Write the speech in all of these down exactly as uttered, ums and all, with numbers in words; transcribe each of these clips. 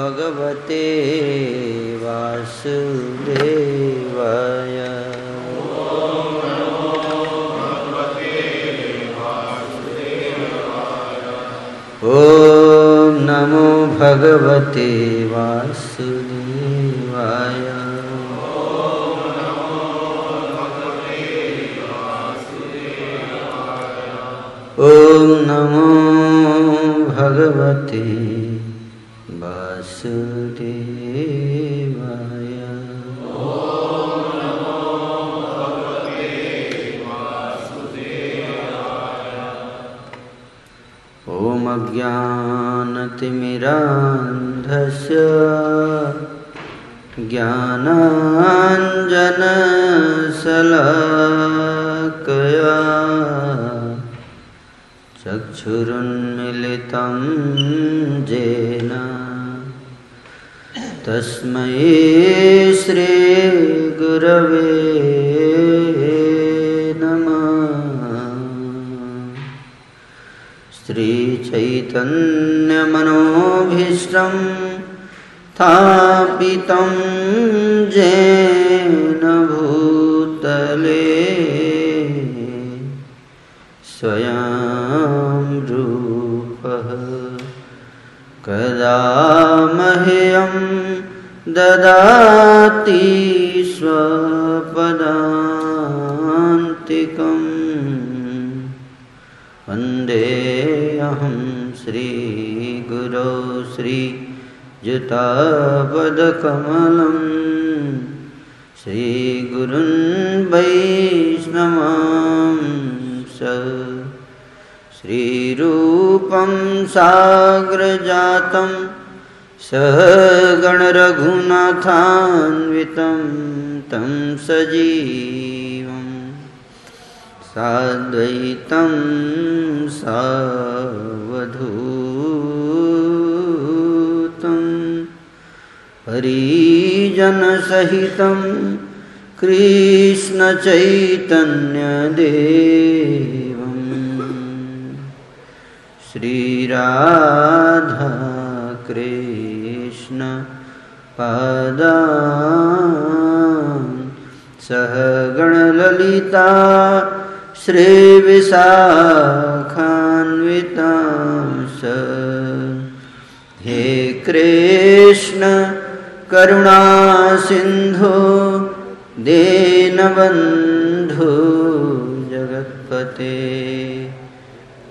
भगवते वासुदेवाय। ओम नमो भगवते वासुदेवाय। ओम नमो भगवते वासुदेवाय। ओम नमो भगवते वासुदेवाय। ओम नमो भगवते वासुदेवाय। ओम नमो भगवते वासुदेवाय। ओम अज्ञानतिमिरान्धस्य ज्ञानाञ्जनशलाकया चक्षुरुन्मीलितं येन तस्मै श्री गुरवे नमः। श्री चैतन्य मनोभीष्टं स्थापितं येन भूतले स्वयं रूपः कदा मह्यं ददाति स्वपदान्तिकं। वन्देऽहं श्रीगुरौ श्रीयुतापदकमलं श्रीगुरुन् वैष्णवांश। श्रीरूपं साग्रजातं सहगणरघुनाथान्वितं तं सजीवं साद्वैतं सावधूतं हरिजनसहितं कृष्णचैतन्यदेवं। श्री राधा कृष्ण पदां सहगणललिता श्री विशाखान्वितांश। हे कृष्ण करुणा सिंधो दीनबन्धो जगत्पते।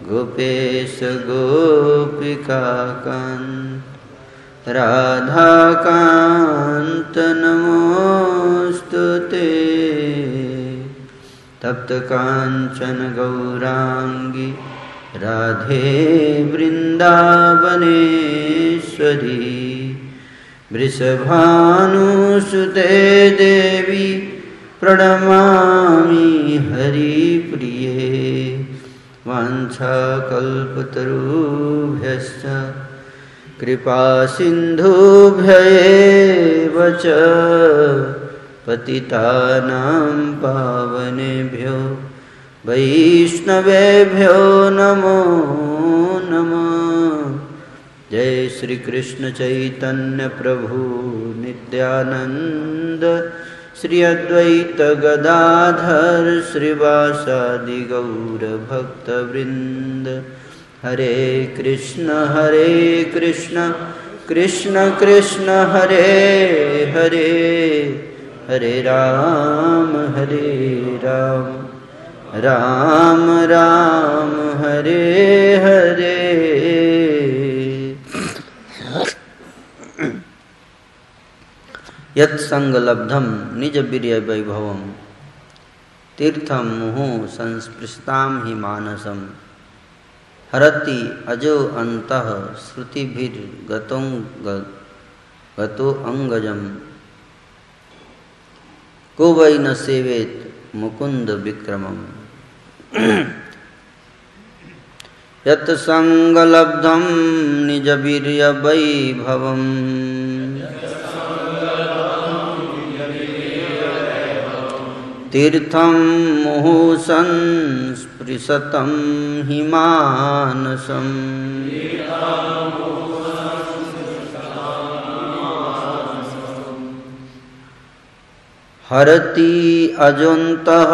गोपेश गोपिका कान्त राधा कान्त नमोस्तुते। तप्त कांचन गौरांगी राधे वृंदावनेश्वरी। वृषभानुसुते देवी प्रणमामि हरिप्रिये। वाञ्छाकल्पतरुभ्यश्च कृपासिन्धुभ्यैव च पतितानां पावनेभ्यो वैष्णवेभ्यो नमो नमः। जय श्री कृष्ण चैतन्य प्रभु नित्यानंद श्री अद्वैत गदाधर श्रीवासादि गौरभक्तवृन्द। हरे कृष्ण हरे कृष्ण कृष्ण कृष्ण हरे हरे। हरे राम हरे राम राम राम हरे हरे। यत्संगलब्धम निजवीर्य वैभवम तीर्थम मुहु संस्पृष्टाम हि मानसम। हरति अजो अंतः श्रुतिभिर गतों गतो अंगजम। को वै न सेवेत मुकुंद विक्रमम। यत्संगलब्धम निजवीर्य वैभवम तीर्थं मुहु संस्पृशतं हि मानसं। हरति अजन्तः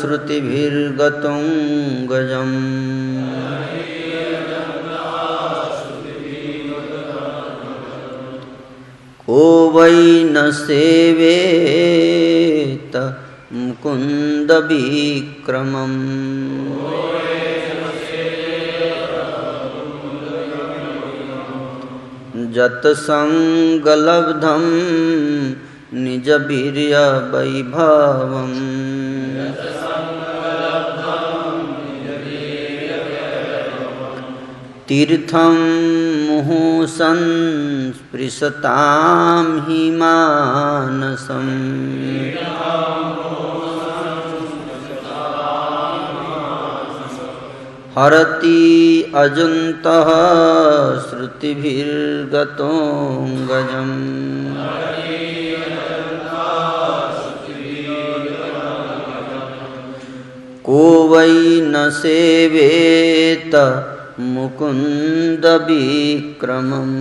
श्रुतिभिर्गतं गजम्। को वै न सेवेत मुकुन्द विक्रमम्। जत्सङ्गलब्धं निज वीर्य वैभवम्। तीर्थं मुहुः संस्पृशतां हि मानसम्। हरति अजन्तः श्रुतिभिर्गतं गजम्। को वै न सेवेत मुकुन्द विक्रमम्।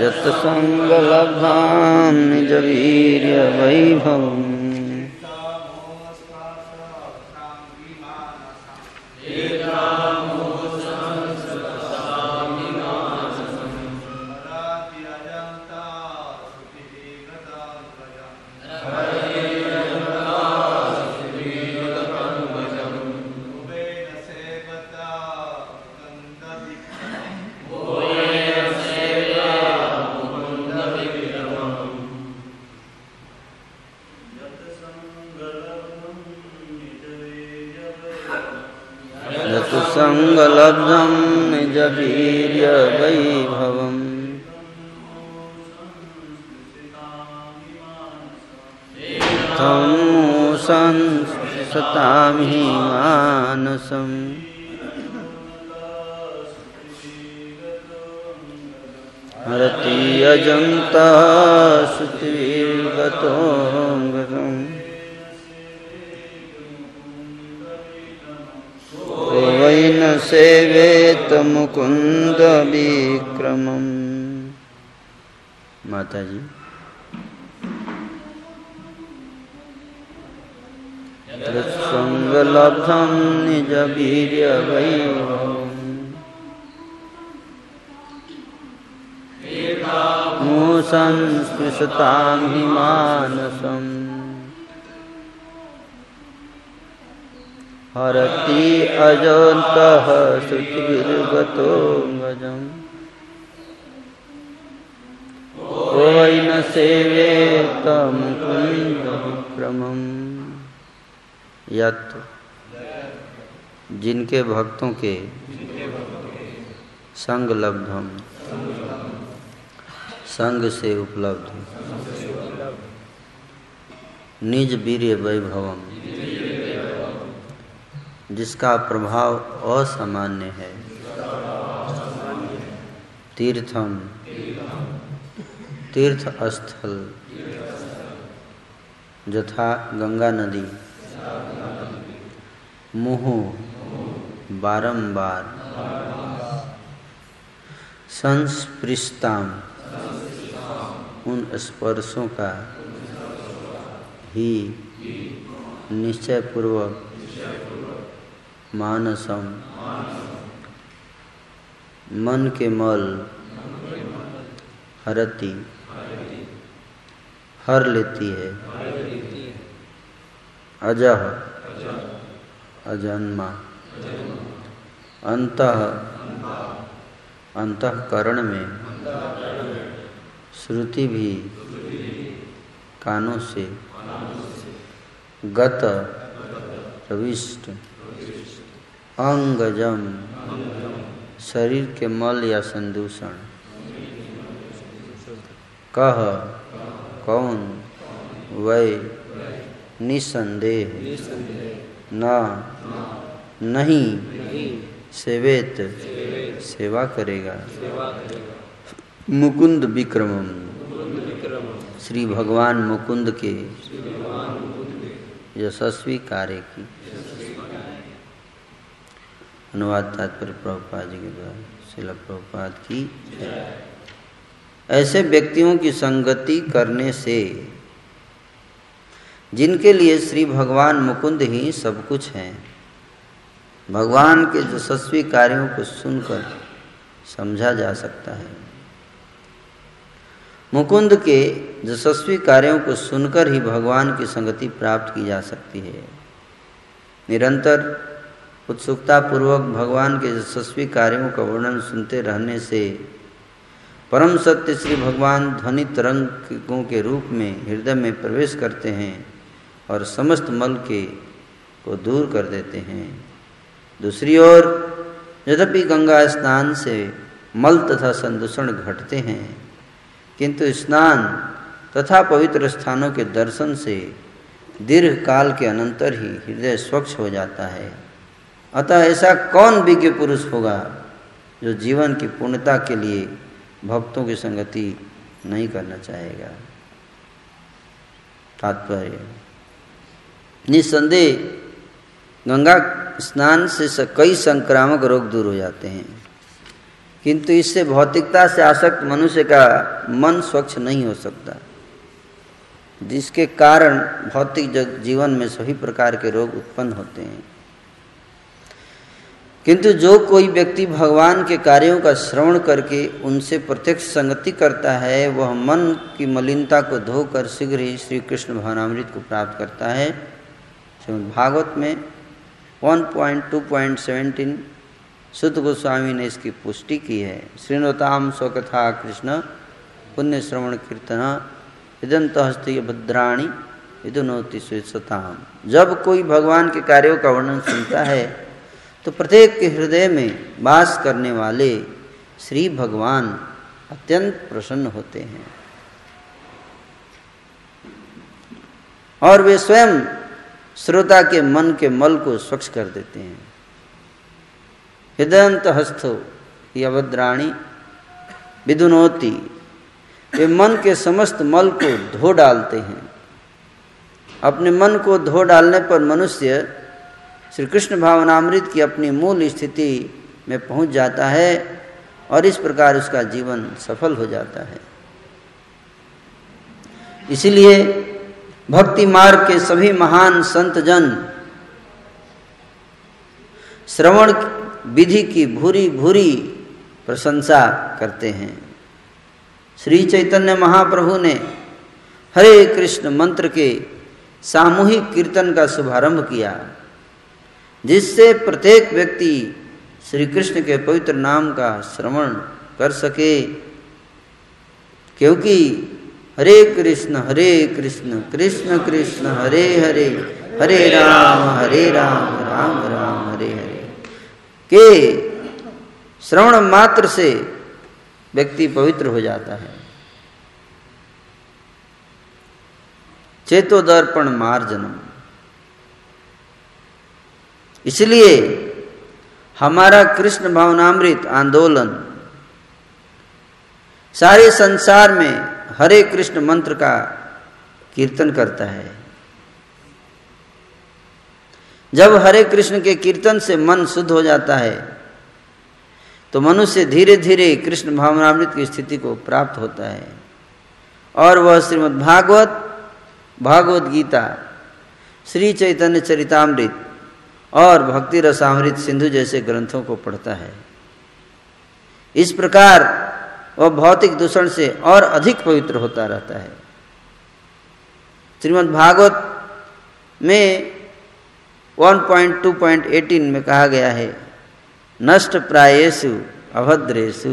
जत्सङ्गलब्धं निज वीर्य वैभवम्। संगलब्धं निज वीर्य वैभवम्। तं संस्पृशतां हि मानसम्। हरति अजन्तः श्रुतिभिर्गतं गजम्। सेवेत मुकुंद विक्रमम्। माता जी संगलब्धं निज वीर्य वैभवम्। मुहुः संस्पृशतां हि मानसम्। हरति अजन्तः श्रुतिभिर्गतो गजम्। को वै न सेवेत मुकुन्द विक्रमम्। यत् जिनके भक्तों के संग लब्धम संग से उपलब्ध निज वीर्य वैभवम् जिसका प्रभाव असामान्य है। तीर्थम तीर्थ स्थल यथा गंगा नदी। मुहुः बारंबार। संस्पृष्टाम उन स्पर्शों का ही निश्चय पूर्वक। मानसम मन के मल। हरति हर लेती है। अजह अजन्मा। अंतः अंतःकरण में। श्रुति भी कानों से। गत प्रविष्ट। अंगजम शरीर के मल या संदूषण। कह कौन। वै निसंदेह। न नहीं सेवेत सेवा करेगा। मुकुंद विक्रमम श्री भगवान मुकुंद के यशस्वी कार्य की अनुवाद तात्पर्य प्रभुपाद जी के द्वारा। श्रील प्रभुपाद की ऐसे व्यक्तियों की संगति करने से जिनके लिए श्री भगवान मुकुंद ही सब कुछ हैं, भगवान के यशस्वी कार्यों को सुनकर समझा जा सकता है। मुकुंद के यशस्वी कार्यों को सुनकर ही भगवान की संगति प्राप्त की जा सकती है। निरंतर उत्सुकतापूर्वक भगवान के यशस्वी कार्यों का वर्णन सुनते रहने से परम सत्य श्री भगवान ध्वनि तरंगों के रूप में हृदय में प्रवेश करते हैं और समस्त मल के को दूर कर देते हैं। दूसरी ओर यद्यपि गंगा स्नान से मल तथा संदूषण घटते हैं, किंतु स्नान तथा पवित्र स्थानों के दर्शन से दीर्घ काल के अनंतर ही हृदय स्वच्छ हो जाता है। अतः ऐसा कौन विज्ञ पुरुष होगा जो जीवन की पूर्णता के लिए भक्तों की संगति नहीं करना चाहेगा। तात्पर्य, निस्संदेह गंगा स्नान से कई संक्रामक रोग दूर हो जाते हैं, किंतु इससे भौतिकता से आसक्त मनुष्य का मन स्वच्छ नहीं हो सकता, जिसके कारण भौतिक जीवन में सभी प्रकार के रोग उत्पन्न होते हैं। किंतु जो कोई व्यक्ति भगवान के कार्यों का श्रवण करके उनसे प्रत्यक्ष संगति करता है, वह मन की मलिनता को धोकर शीघ्र ही श्री कृष्ण भावनामृत को प्राप्त करता है। श्रीमद् भागवत में एक पॉइंट दो पॉइंट सत्रह सुत गोस्वामी ने इसकी पुष्टि की है। श्रृणोताम स्वकथा कृष्ण पुण्य श्रवण कीर्तन इदंत हस्ति भद्राणी इदुनोति स्वेत्सताम। जब कोई भगवान के कार्यों का वर्णन सुनता है तो प्रत्येक के हृदय में वास करने वाले श्री भगवान अत्यंत प्रसन्न होते हैं और वे स्वयं श्रोता के मन के मल को स्वच्छ कर देते हैं। हृदयंत हस्तो यवद्राणी विदुनोति, वे मन के समस्त मल को धो डालते हैं। अपने मन को धो डालने पर मनुष्य श्री कृष्ण भावनामृत की अपनी मूल स्थिति में पहुंच जाता है और इस प्रकार उसका जीवन सफल हो जाता है। इसलिए भक्ति मार्ग के सभी महान संत जन श्रवण विधि की भूरी भूरी प्रशंसा करते हैं। श्री चैतन्य महाप्रभु ने हरे कृष्ण मंत्र के सामूहिक कीर्तन का शुभारंभ किया, जिससे प्रत्येक व्यक्ति श्री कृष्ण के पवित्र नाम का श्रवण कर सके, क्योंकि हरे कृष्ण हरे कृष्ण कृष्ण कृष्ण हरे हरे हरे राम हरे राम राम राम हरे हरे के श्रवण मात्र से व्यक्ति पवित्र हो जाता है। चेतोदर्पण मार्जनम। इसलिए हमारा कृष्ण भावनामृत आंदोलन सारे संसार में हरे कृष्ण मंत्र का कीर्तन करता है। जब हरे कृष्ण के कीर्तन से मन शुद्ध हो जाता है तो मनुष्य धीरे धीरे कृष्ण भावनामृत की स्थिति को प्राप्त होता है और वह श्रीमद् भागवत, भागवत गीता, श्री चैतन्य चरितामृत और भक्ति रसामृत सिंधु जैसे ग्रंथों को पढ़ता है। इस प्रकार वह भौतिक दूषण से और अधिक पवित्र होता रहता है। श्रीमद् भागवत में एक पॉइंट दो पॉइंट अठारह में कहा गया है, नष्ट प्रायेषु अभद्रेषु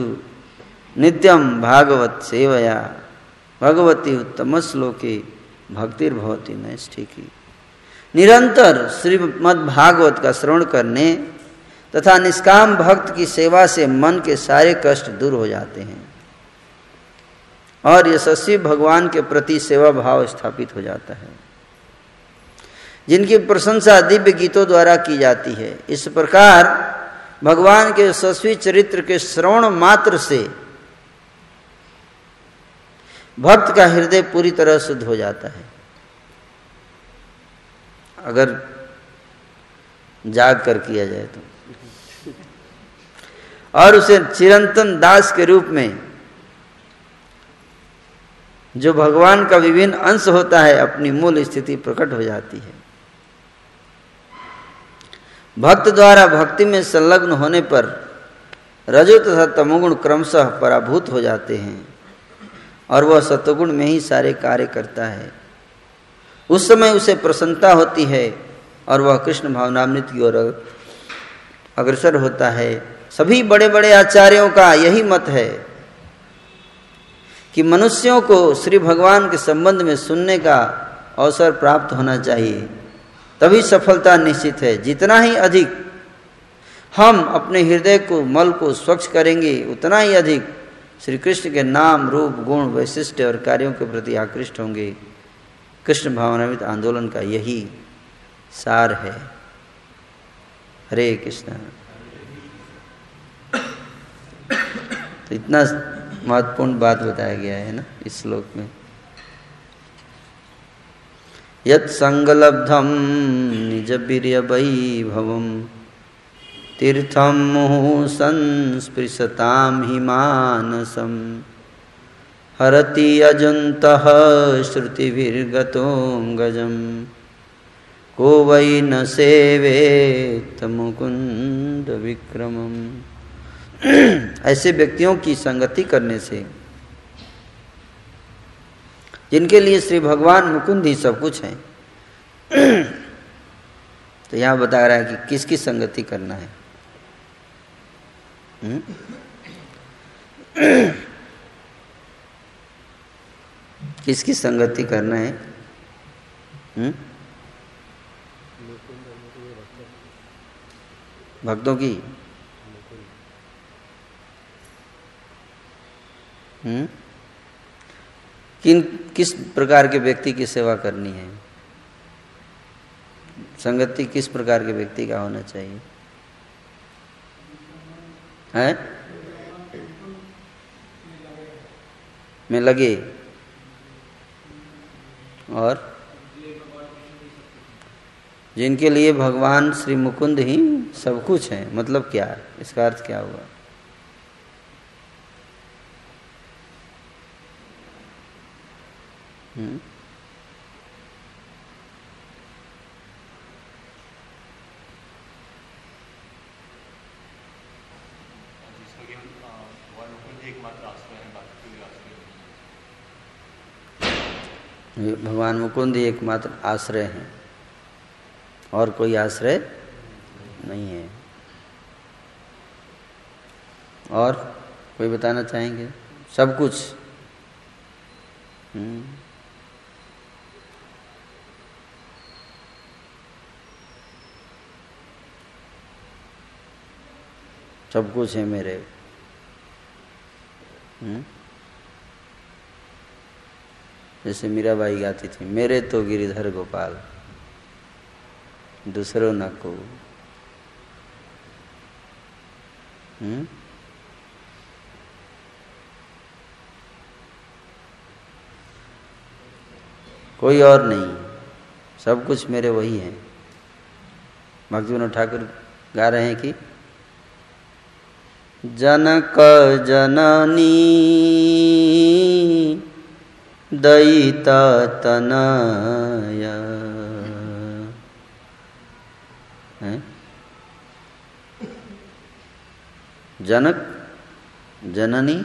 नित्यम भागवत सेवया भगवती उत्तम श्लोके भक्तिर्भवति नैष्ठिकी। निरंतर श्रीमद् भागवत का श्रवण करने तथा निष्काम भक्त की सेवा से मन के सारे कष्ट दूर हो जाते हैं और यशस्वी भगवान के प्रति सेवा भाव स्थापित हो जाता है, जिनकी प्रशंसा दिव्य गीतों द्वारा की जाती है। इस प्रकार भगवान के यशस्वी चरित्र के श्रवण मात्र से भक्त का हृदय पूरी तरह शुद्ध हो जाता है। अगर जाग कर किया जाए तो और उसे चिरंतन दास के रूप में जो भगवान का विभिन्न अंश होता है अपनी मूल स्थिति प्रकट हो जाती है। भक्त द्वारा भक्ति में संलग्न होने पर रजो तथा तमोगुण क्रमशः पराभूत हो जाते हैं और वह सत्वगुण में ही सारे कार्य करता है। उस समय उसे प्रसन्नता होती है और वह कृष्ण भावनामृत की ओर अग्रसर होता है। सभी बड़े बड़े आचार्यों का यही मत है कि मनुष्यों को श्री भगवान के संबंध में सुनने का अवसर प्राप्त होना चाहिए, तभी सफलता निश्चित है। जितना ही अधिक हम अपने हृदय को मल को स्वच्छ करेंगे, उतना ही अधिक श्री कृष्ण के नाम रूप गुण वैशिष्ट और कार्यों के प्रति आकृष्ट होंगे। कृष्ण भावनामृत आंदोलन का यही सार है। हरे कृष्ण। तो इतना महत्वपूर्ण बात बताया गया है ना इस श्लोक में। यत् संगलब्धम निज वीर्य वैभवम तीर्थम मुहुः संस्पृशताम हि मानसम हरति अजन्तः श्रुतिभिर्गतो गजं को वै न सेवेत मुकुंद विक्रमम्। ऐसे व्यक्तियों की संगति करने से, जिनके लिए श्री भगवान मुकुंद ही सब कुछ हैं, तो यहाँ बता रहा है कि किसकी संगति करना है। किसकी संगति करना है? हुँ? भक्तों की। हुँ? किन किस प्रकार के व्यक्ति की सेवा करनी है? संगति किस प्रकार के व्यक्ति का होना चाहिए? है में लगे और जिनके लिए भगवान श्री मुकुंद ही सब कुछ हैं। मतलब क्या, इसका अर्थ क्या हुआ? हुँ? भगवान मुकुंद एकमात्र आश्रय हैं और कोई आश्रय नहीं है। और कोई बताना चाहेंगे? सब कुछ। हुँ? सब कुछ है मेरे। हुँ? जैसे मीराबाई गाती थी, मेरे तो गिरिधर गोपाल दूसरों न को। हुँ? कोई और नहीं, सब कुछ मेरे वही हैं। भक्तिविनोद ठाकुर गा रहे हैं कि जनक जननी दयिता तनय। जनक जननी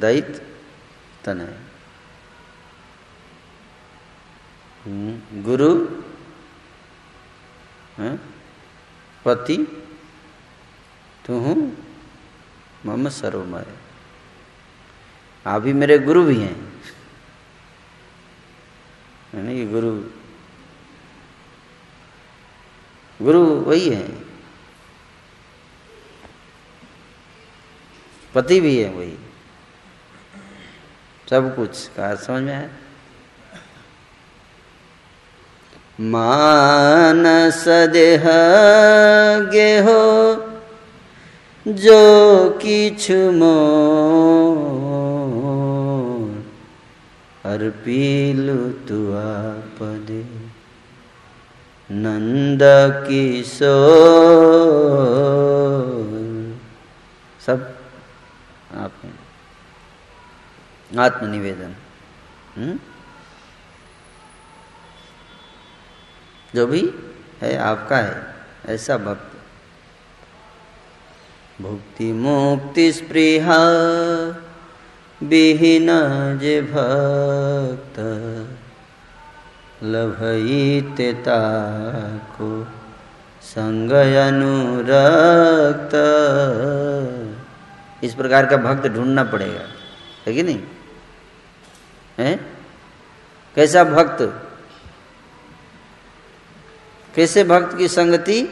दयित तनय, गुरु पति तुहु मम सर्वमय। आप ही मेरे गुरु भी हैं, है ना? ये गुरु गुरु वही है, पति भी है वही, सब कुछ का समझ में आया। मानस देह गेहो जो किछु मोर अर्पिलु तुआ पदे नंद किशोर आत्मनिवेदन जो भी है आपका है, ऐसा भक्त। भुक्ति मुक्ति स्पृहा विहीन जे भक्त लभईते ताको संग अनुरक्त। इस प्रकार का भक्त ढूंढना पड़ेगा, है कि नहीं? है कैसा भक्त, कैसे भक्त की संगति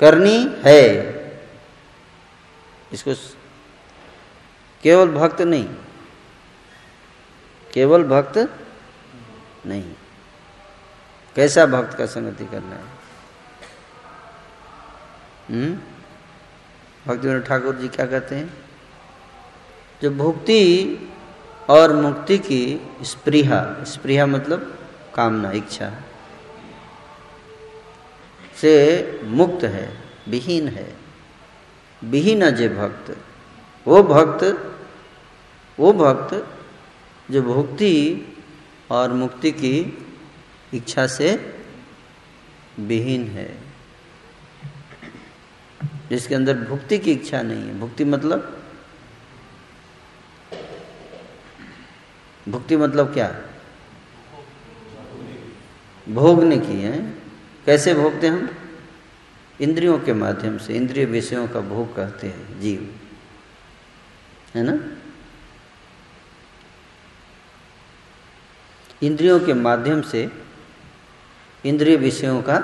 करनी है। इसको केवल भक्त नहीं, केवल भक्त नहीं, कैसा भक्त का संगति करना है। हम्म भक्तिविनोद ठाकुर जी क्या कहते हैं, जो भुक्ति और मुक्ति की स्पृहा, स्पृहा मतलब कामना इच्छा से मुक्त है, विहीन है। विहीन जे भक्त, वो भक्त वो भक्त जो भुक्ति और मुक्ति की इच्छा से विहीन है, जिसके अंदर भुक्ति की इच्छा नहीं है। भुक्ति मतलब भुक्ति मतलब क्या? भोगने की है। कैसे भोगते हम? इंद्रियों के माध्यम से, इंद्रिय विषयों का भोग कहते हैं जीव, है ना? इंद्रियों के माध्यम से इंद्रिय विषयों का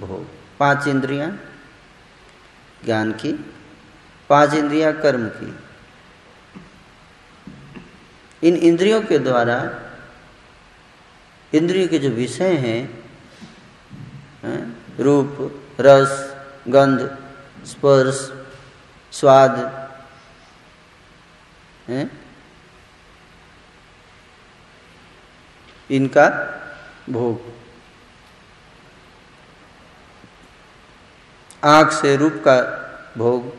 भोग। पांच इंद्रियां ज्ञान की, पांच इंद्रियां कर्म की। इन इंद्रियों के द्वारा इंद्रियों के जो विषय हैं, रूप, रस, गंध, स्पर्श, स्वाद, हैं, इनका भोग। आँख से रूप का भोग,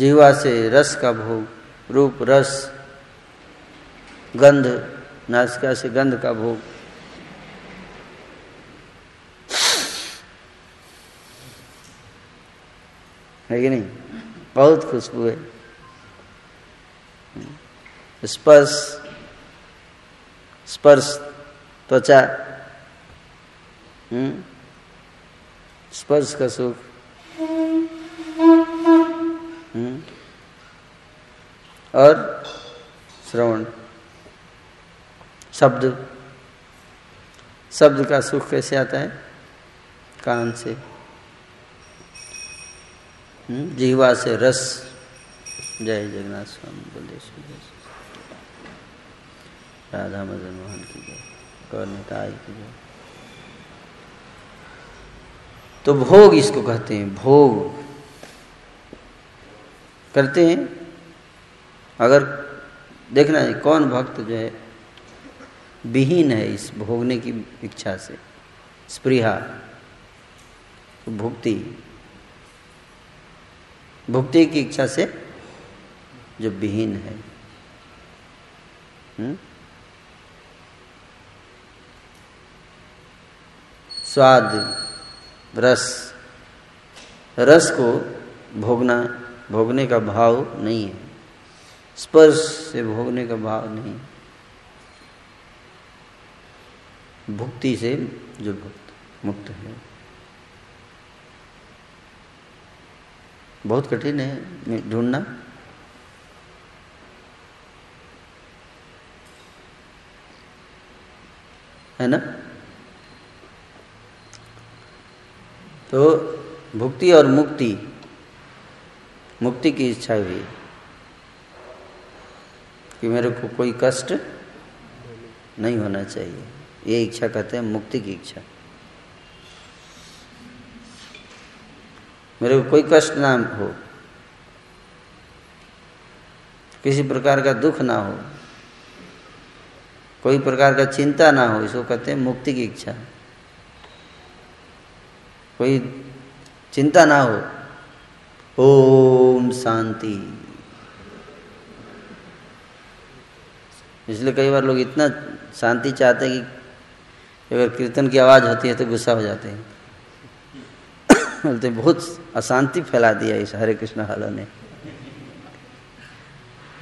जीवा से रस का भोग, रूप रस गंध, नासिका से गंध का भोग, है कि नहीं? बहुत खुशबू है। स्पर्श, स्पर्श त्वचा, स्पर्श का सुख, और श्रवण शब्द। शब्द का सुख कैसे आता है? कान से, जीवा से रस। जय जगन्नाथ स्वामी बोले, राधा मदन मोहन की जय, कर्णिकाय की जय। तो भोग इसको कहते हैं, भोग करते हैं। अगर देखना है कौन भक्त जो है विहीन है इस भोगने की इच्छा से, स्पृहा, तो भुक्ति, भुक्ति की इच्छा से जो विहीन है। हुँ? स्वाद, रस, रस को भोगना, भोगने का भाव नहीं है। स्पर्श से भोगने का भाव नहीं है। भुक्ति से जो भक्त मुक्त है। बहुत कठिन है ढूंढना। है ना? तो भुक्ति और मुक्ति, मुक्ति की इच्छा हुई कि मेरे को कोई कष्ट नहीं होना चाहिए, ये इच्छा कहते हैं मुक्ति की इच्छा। मेरे को कोई कष्ट ना हो, किसी प्रकार का दुख ना हो, कोई प्रकार का चिंता ना हो, इसको कहते हैं मुक्ति की इच्छा। कोई चिंता ना हो, ओम शांति। इसलिए कई बार लोग इतना शांति चाहते हैं कि अगर कीर्तन की आवाज़ होती है तो गुस्सा हो जाते हैं, बोलते बहुत अशांति फैला दिया इस हरे कृष्ण वालों ने।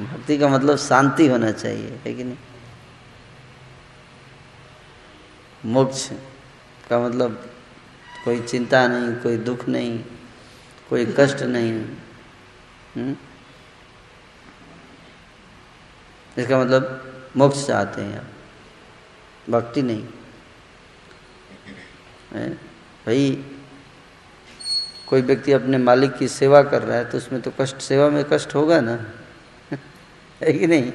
भक्ति का मतलब शांति होना चाहिए, है कि नहीं। मोक्ष का मतलब कोई चिंता नहीं, कोई दुख नहीं, कोई कष्ट नहीं। हुँ? इसका मतलब मोक्ष चाहते हैं आप, भक्ति नहीं है भाई। कोई व्यक्ति अपने मालिक की सेवा कर रहा है तो उसमें तो कष्ट, सेवा में कष्ट होगा ना, है कि नहीं।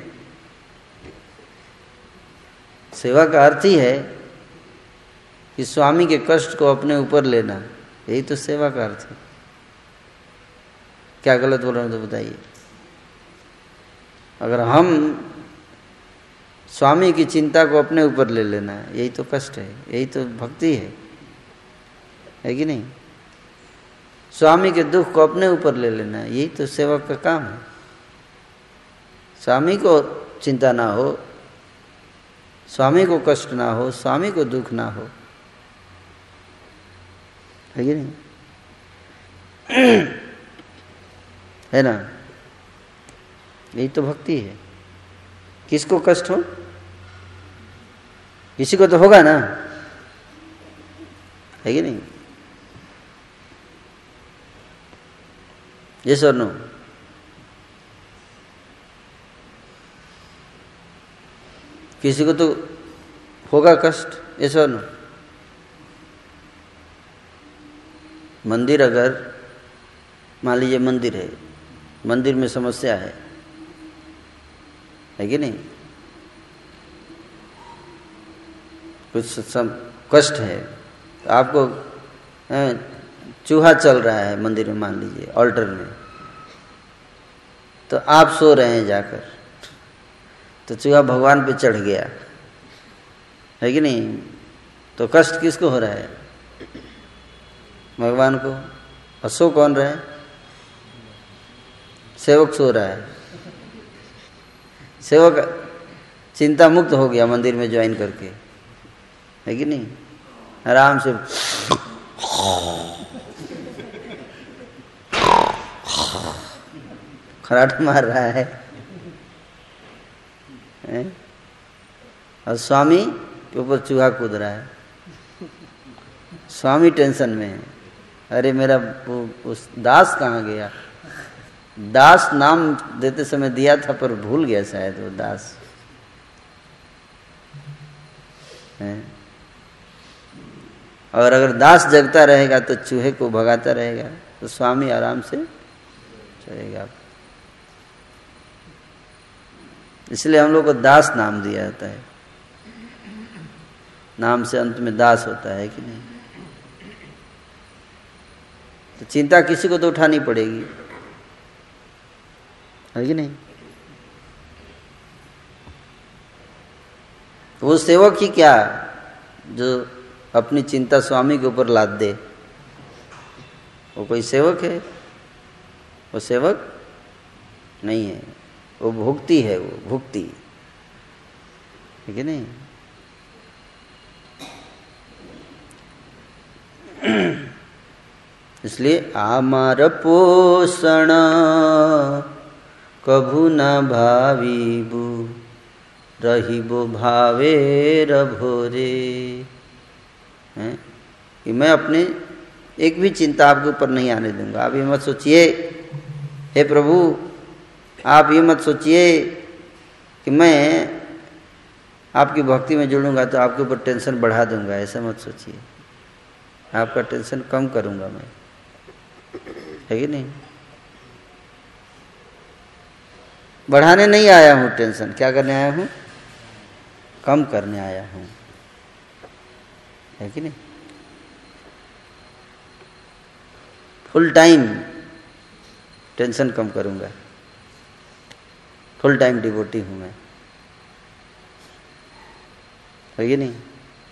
सेवा का अर्थ ही है कि स्वामी के कष्ट को अपने ऊपर लेना, यही तो सेवा का अर्थ है। क्या गलत बोल रहा हूँ तो बताइए। अगर हम स्वामी की चिंता को अपने ऊपर ले लेना, यही तो कष्ट है, यही तो भक्ति है, है कि नहीं। स्वामी के दुख को अपने ऊपर ले लेना, यही तो सेवक का काम है। स्वामी को चिंता ना हो, स्वामी को कष्ट ना हो, स्वामी को दुख ना हो, है कि नहीं, है ना। यही तो भक्ति है। किसको कष्ट हो, किसी को तो होगा ना, है कि नहीं। Yes or no? किसी को तो होगा कष्ट, yes or no? मंदिर, अगर मान लीजिए मंदिर है, मंदिर में समस्या है, है कि नहीं, कुछ कष्ट है। तो आपको चूहा चल रहा है मंदिर में, मान लीजिए ऑल्टर में, तो आप सो रहे हैं जाकर, तो चूहा भगवान पे चढ़ गया, है कि नहीं। तो कष्ट किसको हो रहा है, भगवान को। और सो कौन रहा है, सेवक सो रहा है। सेवक चिंता मुक्त हो गया मंदिर में ज्वाइन करके, है कि नहीं, आराम से खराट मार रहा है, है? और स्वामी के ऊपर चूहा कूद रहा है। स्वामी टेंशन में है, अरे मेरा उस दास कहाँ गया। दास नाम देते समय दिया था पर भूल गया शायद वो दास, है? और अगर दास जगता रहेगा तो चूहे को भगाता रहेगा, तो स्वामी आराम से चलेगा। इसलिए हम लोग को दास नाम दिया जाता है, नाम से अंत में दास होता है कि नहीं। तो चिंता किसी को तो उठानी पड़ेगी, है कि नहीं। तो वो सेवक ही क्या जो अपनी चिंता स्वामी के ऊपर लाद दे, वो कोई सेवक है? वो सेवक नहीं है, वो भुक्ति है, वो भुक्ति, है कि नहीं। इसलिए आमार पोषण कभू न भावीबू रहीबो भावेर भोरे, है कि मैं अपने एक भी चिंता आपके ऊपर नहीं आने दूंगा। आप ये मत सोचिए, हे प्रभु, आप ये मत सोचिए कि मैं आपकी भक्ति में जुड़ूंगा तो आपके ऊपर टेंशन बढ़ा दूंगा, ऐसा मत सोचिए। आपका टेंशन कम करूंगा मैं, है कि नहीं। बढ़ाने नहीं आया हूँ टेंशन, क्या करने आया हूँ, कम करने आया हूँ, है कि नहीं। फुल टाइम टेंशन कम करूंगा, फुल टाइम डिवोटी हूँ मैं, है कि नहीं।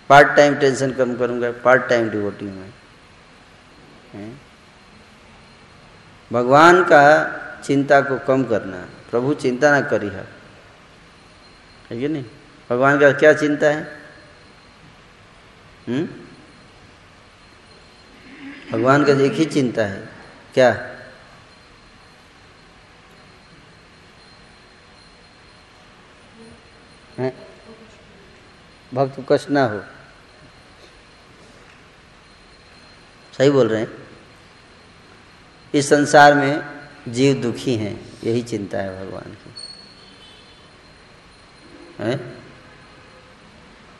पार्ट टाइम टेंशन कम करूंगा, पार्ट टाइम डिवोटी हूँ मैं। भगवान का चिंता को कम करना। प्रभु चिंता ना करी है, है कि नहीं? भगवान का क्या चिंता है? हुँ? भगवान का एक ही चिंता है, क्या? है? भक्त कष्ट ना हो। सही बोल रहे हैं। इस संसार में जीव दुखी हैं, यही चिंता है भगवान की। है?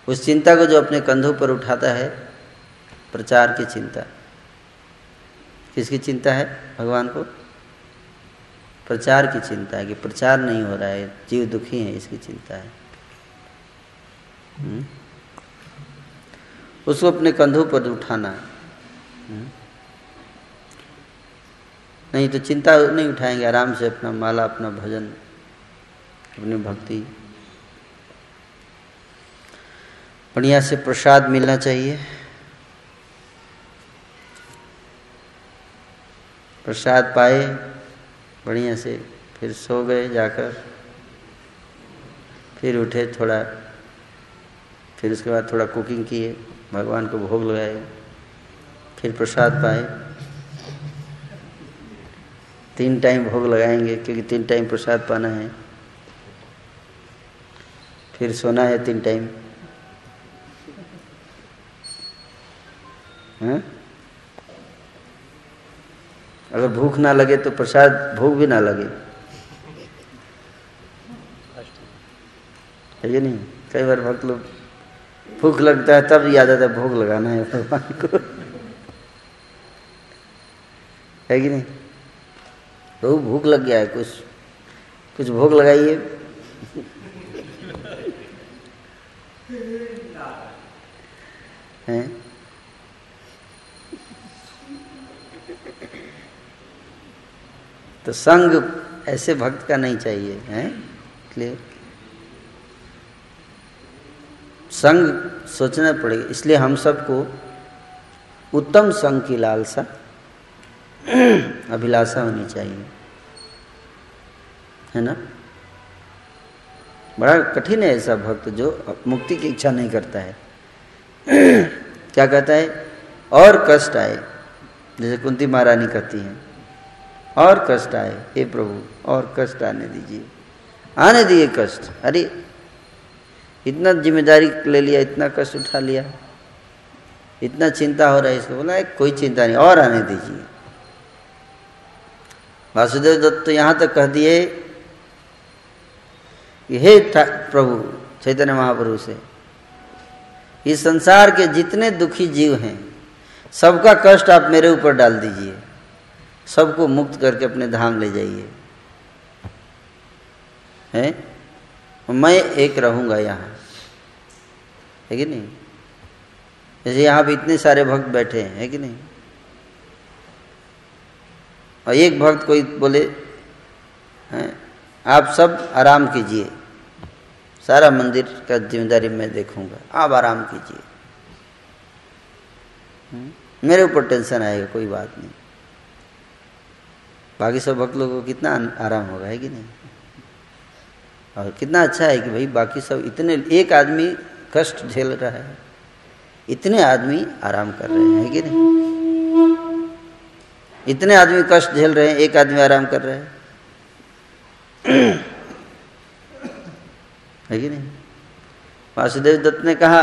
उस चिंता को जो अपने कंधों पर उठाता है, प्रचार की चिंता। किसकी चिंता है? भगवान को। प्रचार की चिंता है कि प्रचार नहीं हो रहा है, जीव दुखी है, इसकी चिंता है। हुँ? उसको अपने कंधों पर उठाना। हुँ? नहीं तो चिंता नहीं उठाएंगे, आराम से अपना माला, अपना भजन, अपनी भक्ति। बढ़िया से प्रसाद मिलना चाहिए। प्रसाद पाए बढ़िया से, फिर सो गए जाकर, फिर उठे थोड़ा, फिर उसके बाद थोड़ा कुकिंग किए, भगवान को भोग लगाए, फिर प्रसाद पाए। तीन टाइम भोग लगाएंगे क्योंकि तीन टाइम प्रसाद पाना है। फिर सोना है तीन टाइम। हैं? अगर भूख ना लगे तो प्रसाद, भूख भी ना लगे, है ये नहीं? कई बार भक्त लोग भूख लगता है तब याद आता है भोग लगाना है भगवान को, है कि नहीं? तो भूख लग गया है, कुछ कुछ भोग लगाइए। हैं? तो संग ऐसे भक्त का नहीं चाहिए, हैं? इसलिए संग सोचना पड़ेगा। इसलिए हम सबको उत्तम संग की लालसा, अभिलाषा होनी चाहिए, है ना? बड़ा कठिन है ऐसा भक्त जो मुक्ति की इच्छा नहीं करता है। क्या कहता है? और कष्ट आए, जैसे कुंती महारानी कहती हैं, और कष्ट आए हे प्रभु, और कष्ट आने दीजिए, आने दिए कष्ट। अरे इतना जिम्मेदारी ले लिया, इतना कष्ट उठा लिया, इतना चिंता हो रहा है, इसको बोला कोई चिंता नहीं, और आने दीजिए। वासुदेव दत्त तो यहाँ तक कह दिए कि हे प्रभु चैतन्य महाप्रभु से, इस संसार के जितने दुखी जीव हैं सबका कष्ट आप मेरे ऊपर डाल दीजिए, सबको मुक्त करके अपने धाम ले जाइए, हैं? मैं एक रहूँगा यहाँ, है कि नहीं? जैसे यहाँ पे इतने सारे भक्त बैठे हैं, है कि नहीं? और एक भक्त कोई बोले, हैं, आप सब आराम कीजिए, सारा मंदिर का जिम्मेदारी मैं देखूंगा, आप आराम कीजिए, मेरे ऊपर टेंशन आएगा, कोई बात नहीं। बाकी सब भक्त लोगों को कितना आराम होगा, है कि नहीं? और कितना अच्छा है कि भाई बाकी सब इतने, एक आदमी कष्ट झेल रहा है, इतने आदमी आराम कर रहे हैं, है कि नहीं? इतने आदमी कष्ट झेल रहे हैं, एक आदमी आराम कर रहा है, है कि नहीं? वासुदेव दत्त ने कहा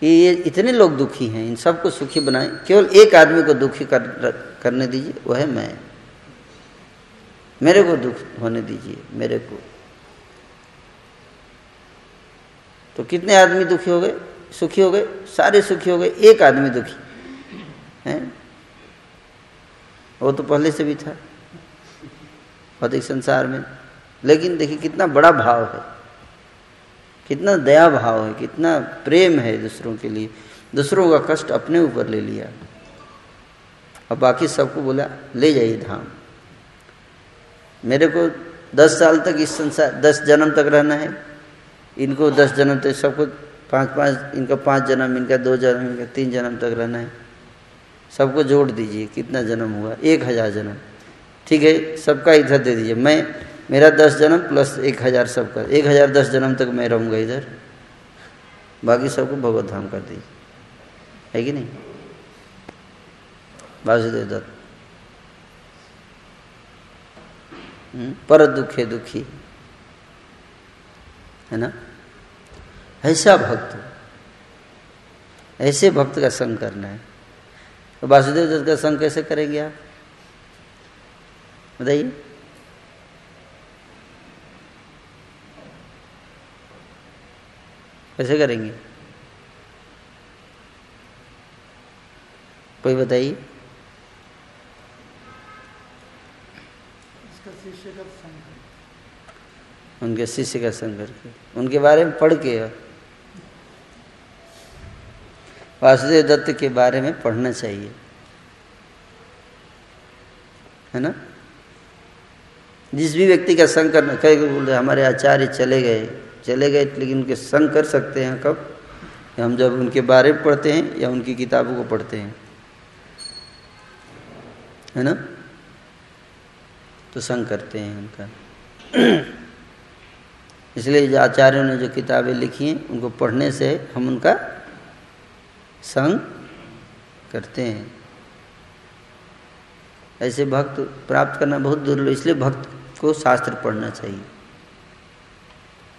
कि ये इतने लोग दुखी हैं, इन सबको सुखी बनाएं, केवल एक आदमी को दुखी कर, करने दीजिए, वो है मैं। मेरे को दुख होने दीजिए, मेरे को। तो कितने आदमी दुखी हो गए, सुखी हो गए, सारे सुखी हो गए, एक आदमी दुखी है। वो तो पहले से भी था भौतिक संसार में, लेकिन देखिए कितना बड़ा भाव है, कितना दया भाव है, कितना प्रेम है दूसरों के लिए। दूसरों का कष्ट अपने ऊपर ले लिया, अब बाकी सबको बोला ले जाइए धाम। मेरे को दस साल तक इस संसार, दस जन्म तक रहना है, इनको दस जन्म तक, सबको पाँच पाँच, इनका पाँच जन्म, इनका दो जन्म, इनका तीन जन्म तक रहना है। सबको जोड़ दीजिए, कितना जन्म हुआ? एक हज़ार जन्म। ठीक है, सबका इधर दे दीजिए। मैं मेरा दस जन्म प्लस एक हज़ार सबका, एक हज़ार दस जन्म तक मैं रहूँगा इधर, बाकी सबको भगवत धाम कर दीजिए, है कि नहीं वासुदेव दत्त। पर दुखे दुखी है ना, ऐसा भक्त, ऐसे भक्त का संग करना है। तो वासुदेव दत्त का संग कैसे करेंगे आप बताइए? कैसे करेंगे कोई बताइए? उनके शिष्य का संग करके, उनके बारे में पढ़ के। वासुदेव दत्त के बारे में पढ़ना चाहिए, है ना। जिस भी व्यक्ति का संग करना, कई बोल रहे हमारे आचार्य चले गए, चले गए लेकिन उनके संग कर सकते हैं। कब? हम जब उनके बारे में पढ़ते हैं या उनकी किताबों को पढ़ते हैं, है ना, तो संग करते हैं उनका। इसलिए जो आचार्यों ने जो किताबें लिखी हैं उनको पढ़ने से हम उनका संग करते हैं। ऐसे भक्त प्राप्त करना बहुत दुर्लभ, इसलिए भक्त को शास्त्र पढ़ना चाहिए।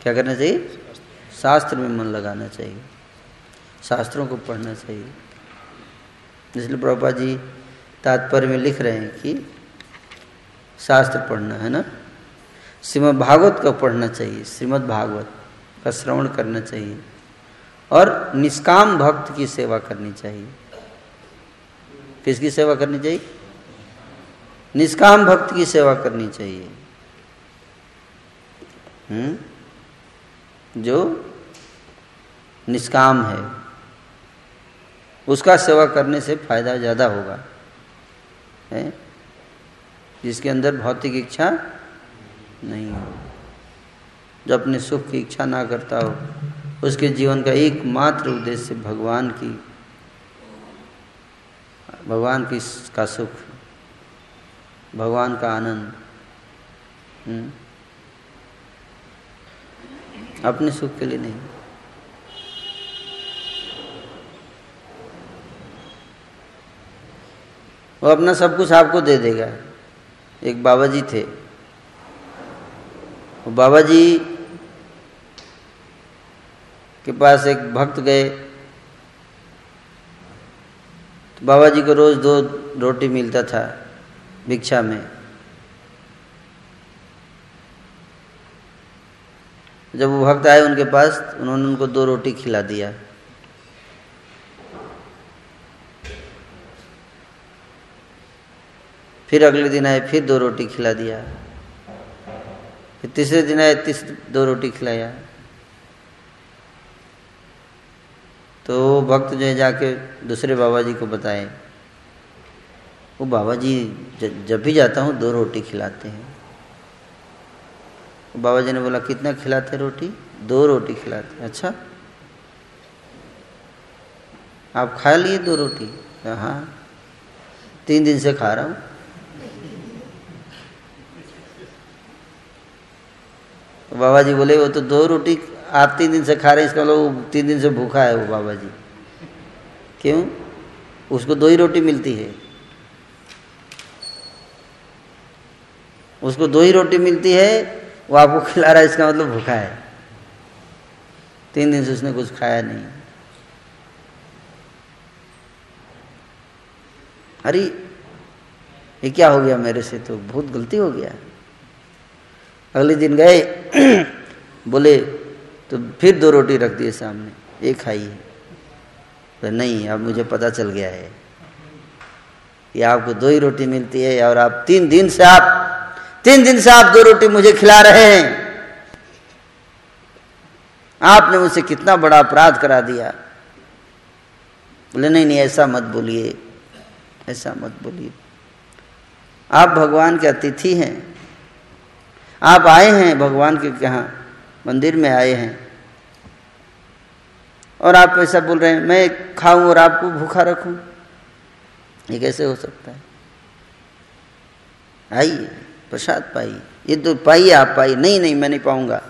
क्या करना चाहिए? शास्त्र में मन लगाना चाहिए, शास्त्रों को पढ़ना चाहिए। इसलिए प्रभुपाद जी तात्पर्य में लिख रहे हैं कि शास्त्र पढ़ना है ना, श्रीमद् भागवत का पढ़ना चाहिए, श्रीमद् भागवत का श्रवण करना चाहिए और निष्काम भक्त की सेवा करनी चाहिए। किसकी सेवा करनी चाहिए? निष्काम भक्त की सेवा करनी चाहिए। हम्म, जो निष्काम है उसका सेवा करने से फायदा ज़्यादा होगा, है, जिसके अंदर भौतिक इच्छा नहीं हो। जो अपने सुख की इच्छा ना करता हो, उसके जीवन का एकमात्र उद्देश्य भगवान की भगवान की का सुख, भगवान का आनंद, अपने सुख के लिए नहीं। वो अपना सब कुछ आपको दे देगा। एक बाबा जी थे, बाबा जी के पास एक भक्त गए तो बाबा जी को रोज दो रोटी मिलता था भिक्षा में। जब वो भक्त आए उनके पास, उन्होंने उनको दो रोटी खिला दिया। फिर अगले दिन आए, फिर दो रोटी खिला दिया। तीसरे दिन आए, तीसरे दो रोटी खिलाया। तो भक्त जो है जाके दूसरे बाबा जी को बताए, वो बाबा जी जब भी जाता हूँ दो रोटी खिलाते हैं। बाबा जी ने बोला कितना खिलाते रोटी? दो रोटी खिलाते। अच्छा, आप खा लिए दो रोटी? हाँ, तीन दिन से खा रहा हूँ। बाबा जी बोले वो तो दो रोटी आप तीन दिन से खा रहे हैं, इसका मतलब तीन दिन से भूखा है वो बाबा जी। क्यों? उसको दो ही रोटी मिलती है, उसको दो ही रोटी मिलती है, वो आपको खिला रहा है, इसका मतलब भूखा है। तीन दिन से उसने कुछ खाया नहीं। अरे ये क्या हो गया मेरे से, तो बहुत गलती हो गया। अगले दिन गए, बोले तो फिर दो रोटी रख दिए सामने, एक खाई है। तो नहीं, अब मुझे पता चल गया है कि आपको दो ही रोटी मिलती है और आप तीन दिन से आप तीन दिन से आप दो रोटी मुझे खिला रहे हैं। आपने मुझसे कितना बड़ा अपराध करा दिया। बोले नहीं नहीं, ऐसा मत बोलिए, ऐसा मत बोलिए, आप भगवान के अतिथि हैं, आप आए हैं भगवान के यहाँ मंदिर में आए हैं और आप ऐसा बोल रहे हैं मैं खाऊं और आपको भूखा रखूं, ये कैसे हो सकता है? आइए प्रसाद पाइए। ये तो पाइए आप पाइए। नहीं नहीं मैं नहीं पाऊंगा,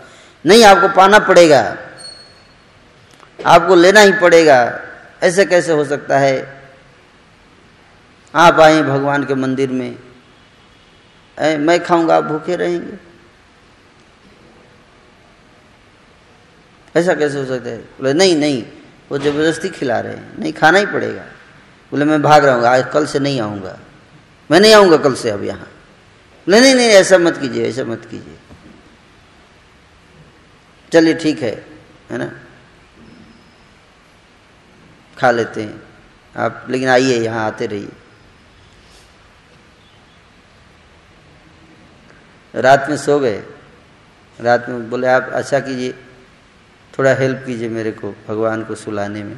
नहीं आपको पाना पड़ेगा, आपको लेना ही पड़ेगा, ऐसे कैसे हो सकता है। आप आए भगवान के मंदिर में, ऐ मैं खाऊंगा आप भूखे रहेंगे, ऐसा कैसे हो सकता है। बोले नहीं नहीं वो जबरदस्ती खिला रहे हैं, नहीं खाना ही पड़ेगा। बोले मैं भाग रहा हूँ, आज कल से नहीं आऊँगा, मैं नहीं आऊँगा कल से अब यहाँ। बोले नहीं नहीं ऐसा मत कीजिए, ऐसा मत कीजिए, चलिए ठीक है है ना, खा लेते हैं आप, लेकिन आइए यहाँ आते रहिए। रात में सो गए, रात में बोले आप अच्छा कीजिए थोड़ा हेल्प कीजिए मेरे को भगवान को सुलाने में।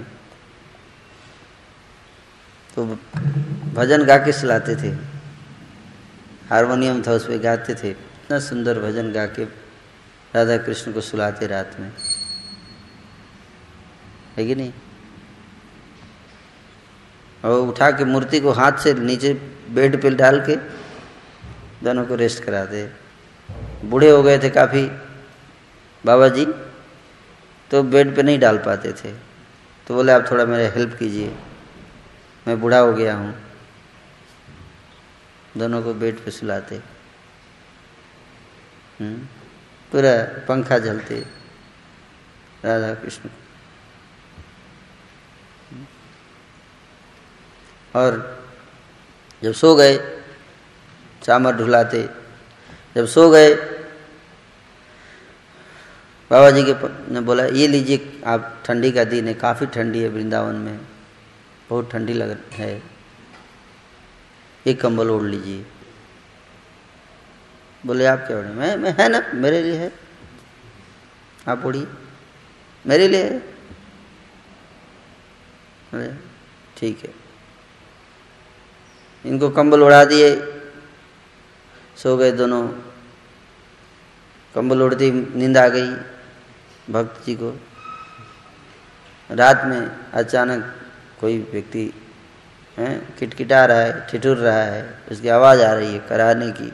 तो भजन गा के सुलाते थे, हारमोनियम था उस पर गाते थे, इतना सुंदर भजन गा के राधा कृष्ण को सुलाते रात में, है कि नहीं। और उठा के मूर्ति को हाथ से नीचे बेड पे डाल के दोनों को रेस्ट कराते। बूढ़े हो गए थे काफ़ी बाबा जी, तो बेड पे नहीं डाल पाते थे, तो बोले आप थोड़ा मेरा हेल्प कीजिए, मैं बूढ़ा हो गया हूँ। दोनों को बेड पे सुलाते, पूरा पंखा झलते राधा कृष्ण। और जब सो गए चामर ढुलाते, जब सो गए बाबा जी के ने बोला ये लीजिए आप, ठंडी का दिन है, काफ़ी ठंडी है वृंदावन में, बहुत ठंडी लग है, ये कंबल ओढ़ लीजिए। बोले आप क्या ओढ़े, मैं मैं है ना मेरे लिए है, आप ओढ़िए मेरे लिए है। बोले ठीक है, इनको कंबल ओढ़ा दिए, सो गए दोनों। कंबल ओढ़ते नींद आ गई भक्त जी को। रात में अचानक कोई व्यक्ति है किटकिटा रहा है, ठिठुर रहा है, उसकी आवाज़ आ रही है कराहने की,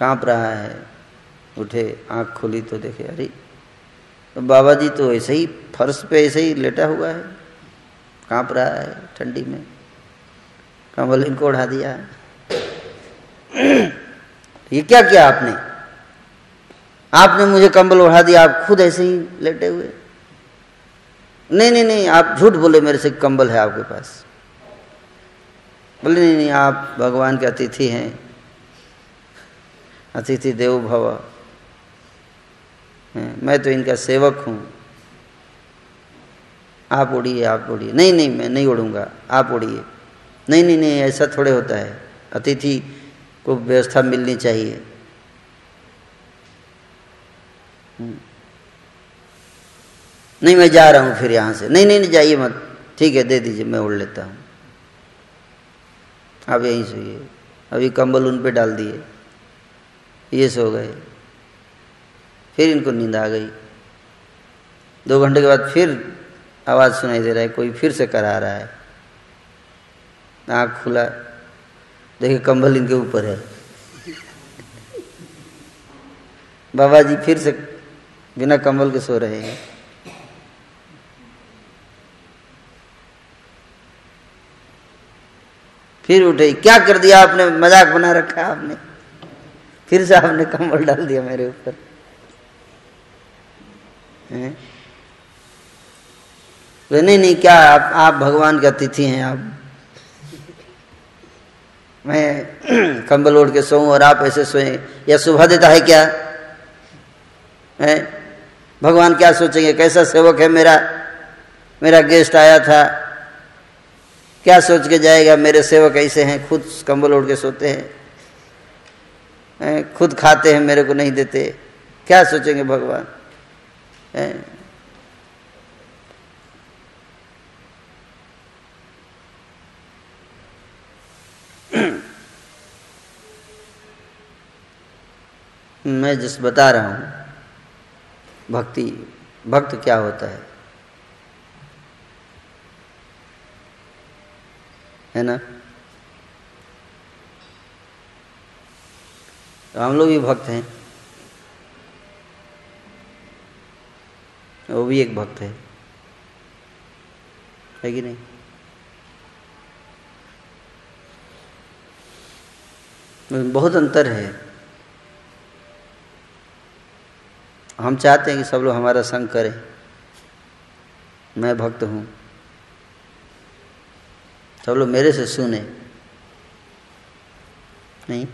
काँप रहा है। उठे, आँख खोली तो देखे अरे तो बाबा जी तो ऐसे ही फर्श पे ऐसे ही लेटा हुआ है, काँप रहा है ठंडी में, कंबल इनको उड़ा दिया। ये क्या किया आपने, आपने मुझे कंबल ओढ़ा दिया, आप खुद ऐसे ही लेटे हुए। नहीं नहीं नहीं आप झूठ बोले, मेरे से कंबल है आपके पास। बोले नहीं नहीं आप भगवान के अतिथि हैं, अतिथि देवो भव, मैं तो इनका सेवक हूँ, आप ओढ़िए आप ओढ़िए। नहीं नहीं मैं नहीं ओढ़ूंगा, आप ओढ़िए। नहीं नहीं नहीं ऐसा थोड़े होता है, अतिथि को व्यवस्था मिलनी चाहिए। नहीं मैं जा रहा हूँ फिर यहाँ से। नहीं नहीं नहीं जाइए मत, ठीक है दे दीजिए मैं ओढ़ लेता हूँ, आप यहीं सोइए। अभी कंबल उन पे डाल दिए, ये सो गए, फिर इनको नींद आ गई। दो घंटे के बाद फिर आवाज़ सुनाई दे रहा है, कोई फिर से करा रहा है। आँख खुला, देखिए कंबल इनके ऊपर है। बाबा जी फिर से बिना कंबल के सो रहे हैं। फिर उठे, क्या कर दिया आपने, मजाक बना रखा आपने, फिर से आपने कंबल डाल दिया मेरे ऊपर। नहीं नहीं क्या आप आप भगवान के अतिथि हैं, आप मैं कंबल ओढ़ के सोऊं और आप ऐसे सोएं, यह शोभा देता है क्या है? भगवान क्या सोचेंगे, कैसा सेवक है मेरा, मेरा गेस्ट आया था, क्या सोच के जाएगा, मेरे सेवक ऐसे हैं, खुद कंबल ओढ़ के सोते हैं, खुद खाते हैं, मेरे को नहीं देते, क्या सोचेंगे भगवान। मैं जिस बता रहा हूँ भक्ति, भक्त क्या होता है, है ना। तो हम लोग भी भक्त हैं, वो भी एक भक्त है, है कि नहीं? बहुत अंतर है। हम चाहते हैं कि सब लोग हमारा संग करें, मैं भक्त हूँ, सब लोग मेरे से सुने, नहीं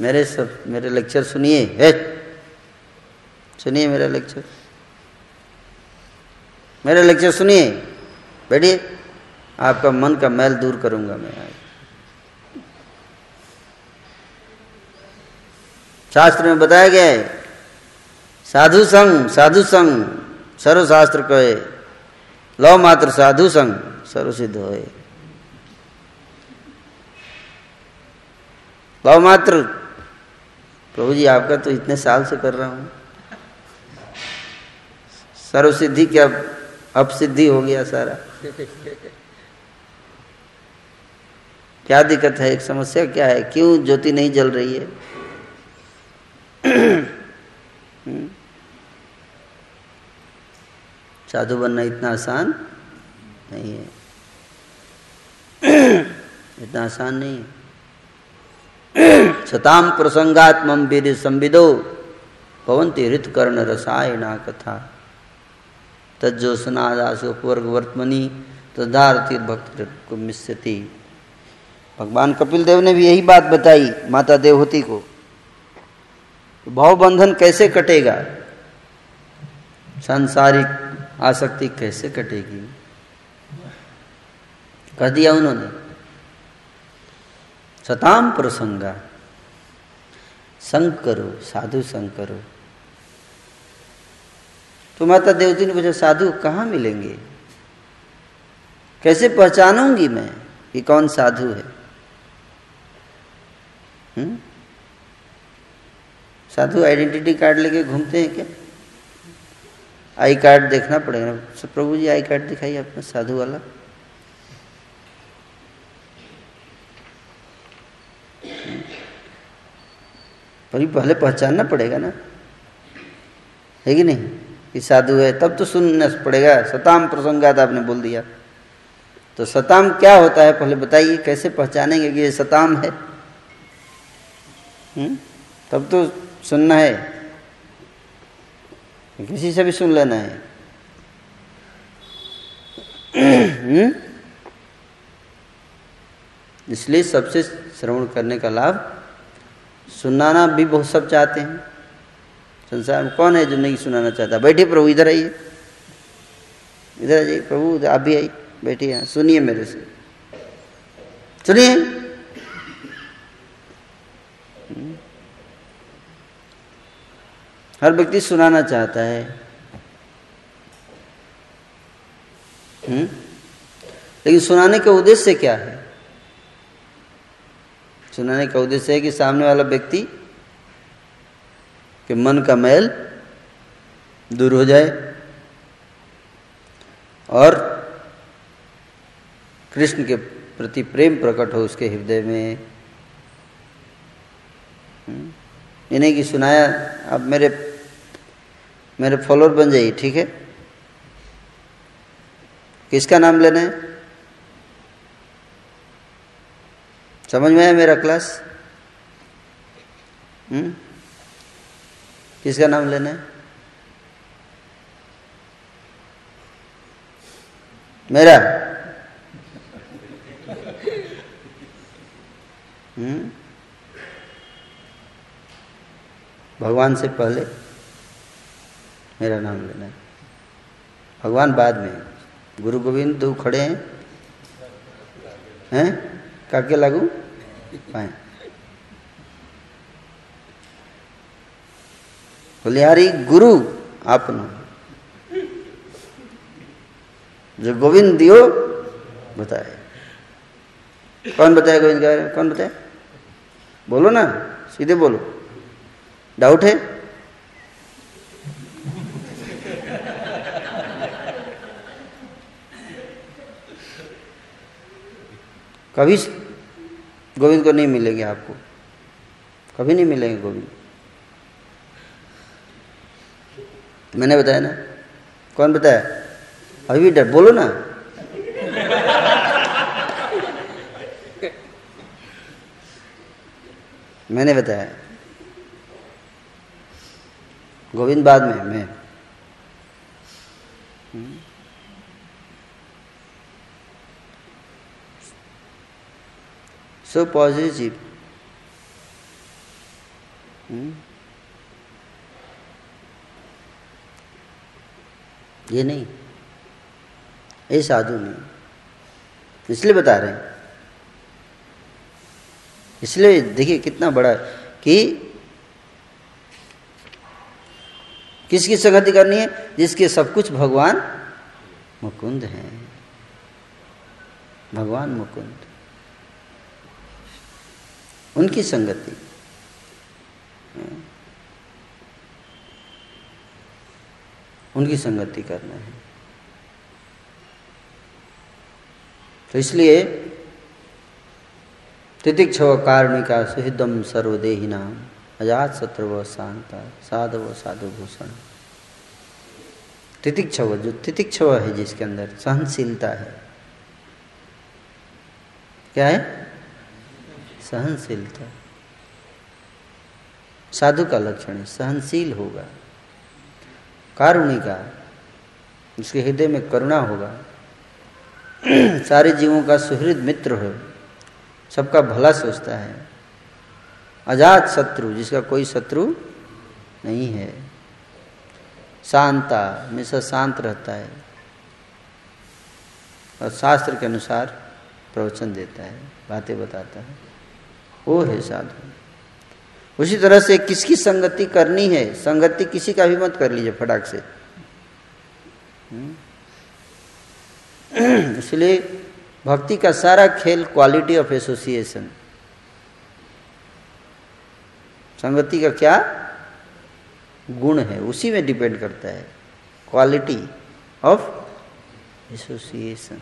मेरे सब मेरे लेक्चर सुनिए, है सुनिए मेरा लेक्चर, मेरा लेक्चर सुनिए, बैठिए, आपका मन का मैल दूर करूँगा मैं। शास्त्र में बताया गया है साधु संग, साधु संग सर्व शास्त्र कहे, लव मात्र साधु संग सर्व सिद्ध होए। लव मात्र, प्रभु जी आपका तो इतने साल से कर रहा हूँ, सर्व सिद्धि क्या अपसिद्धि हो गया सारा, क्या दिक्कत है? एक समस्या क्या है? क्यों ज्योति नहीं जल रही है? साधु बनना इतना आसान नहीं है, इतना आसान नहीं है। सताम प्रसंगात्मम वीर संविदो भवंती हृतकर्ण रसायना कथा तज्जोत्स्नादास उपवर्ग वर्तमनी तदारती भक्त को मिस्यति। भगवान कपिल देव ने भी यही बात बताई माता देवहूति को। भाव बंधन कैसे कटेगा? सांसारिक आसक्ति कैसे कटेगी? कह दिया उन्होंने सताम प्रसंगा, संग करो, साधु संग करो। तो माता देवहूति ने पूछा साधु कहाँ मिलेंगे, कैसे पहचानूंगी मैं कि कौन साधु है? हुँ? साधु आइडेंटिटी कार्ड लेके घूमते हैं क्या? आई कार्ड देखना पड़ेगा ना, प्रभु जी आई कार्ड दिखाइए अपना साधु वाला। पर पहले पहचानना पड़ेगा ना, है कि नहीं, कि साधु है, तब तो सुनना पड़ेगा। सताम प्रसंगात आपने बोल दिया, तो सताम क्या होता है पहले बताइए, कैसे पहचानेंगे कि ये सताम है? हुँ? तब तो सुनना है, किसी से भी सुन लेना है। हुँ? इसलिए सबसे श्रवण करने का लाभ सुनाना भी बहुत सब चाहते हैं। संसार में कौन है जो नहीं सुनाना चाहता? बैठिए प्रभु, इधर आइए, इधर आ जाइए प्रभु, आप भी आइए, बैठिए, सुनिए मेरे से, सुनिए। हर व्यक्ति सुनाना चाहता है। हुँ? लेकिन सुनाने का उद्देश्य क्या है? सुनाने का उद्देश्य है कि सामने वाला व्यक्ति के मन का मैल दूर हो जाए और कृष्ण के प्रति प्रेम प्रकट हो उसके हृदय में। ये नहीं कि सुनाया, अब मेरे मेरे फॉलोअर बन जाइए, ठीक है, किसका नाम लेना है? समझ में आया मेरा क्लास? हुँ? किसका नाम लेना है? मेरा? हुँ? भगवान से पहले मेरा नाम लेना है, भगवान बाद में। गुरु गोविंद दो खड़े हैं, हैं काके लागू पाए, बलिहारी गुरु आपनो जो गोविंद दियो बताए। कौन बताया गोविंद के बारे में? कौन बताया? बोलो ना, सीधे बोलो, डाउट है? कभी गोविंद को नहीं मिलेंगे, आपको कभी नहीं मिलेंगे गोविंद। मैंने बताया ना, कौन बताया? अभी भी डर बोलो ना। मैंने बताया गोविंद बाद में, मैं सो पॉजिटिव। ये नहीं, ये साधु नहीं, इसलिए बता रहे हैं। इसलिए देखिए कितना बड़ा, कि किसकी संगति करनी है? जिसके सब कुछ भगवान मुकुंद हैं, भगवान मुकुंद, उनकी संगति। उनकी संगति करना है। तो इसलिए तितिक्षव कारुणिका सुहृदम सर्वदेहिनां अजात शत्रव शांता साधव साधु भूषण। तितिक्षव, जो तितिक्षव है जिसके अंदर सहनशीलता है, क्या है? सहनशीलता। साधु का लक्षण है, सहनशील होगा। कारुणिका, उसके हृदय में करुणा होगा। सारे जीवों का सुहृद मित्र हो, सबका भला सोचता है। अजात शत्रु, जिसका कोई शत्रु नहीं है। शांता, हमेशा शांत रहता है और शास्त्र के अनुसार प्रवचन देता है, बातें बताता है, वो है साधु। उसी तरह से किसकी संगति करनी है? संगति किसी का भी मत कर लीजिए फटाक से। इसलिए भक्ति का सारा खेल क्वालिटी ऑफ एसोसिएशन, संगति का क्या गुण है उसी में डिपेंड करता है, क्वालिटी ऑफ एसोसिएशन।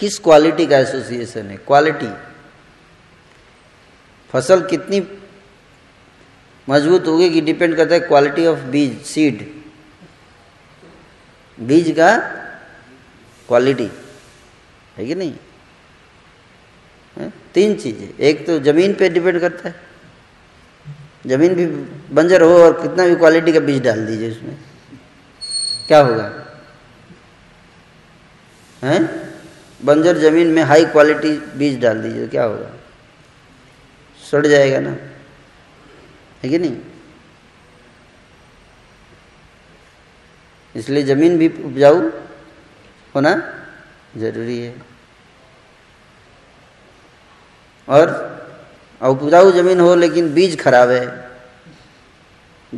किस क्वालिटी का एसोसिएशन है? क्वालिटी। फसल कितनी मजबूत होगी कि डिपेंड करता है क्वालिटी ऑफ बीज, सीड, बीज का क्वालिटी है कि नहीं है? तीन चीज़ें। एक तो ज़मीन पे डिपेंड करता है, ज़मीन भी बंजर हो और कितना भी क्वालिटी का बीज डाल दीजिए उसमें, क्या होगा? हैं, बंजर ज़मीन में हाई क्वालिटी बीज डाल दीजिए, क्या होगा? सड़ जाएगा ना, है कि नहीं? इसलिए ज़मीन भी उपजाऊ होना जरूरी है। और उपजाऊ जमीन हो लेकिन बीज खराब है,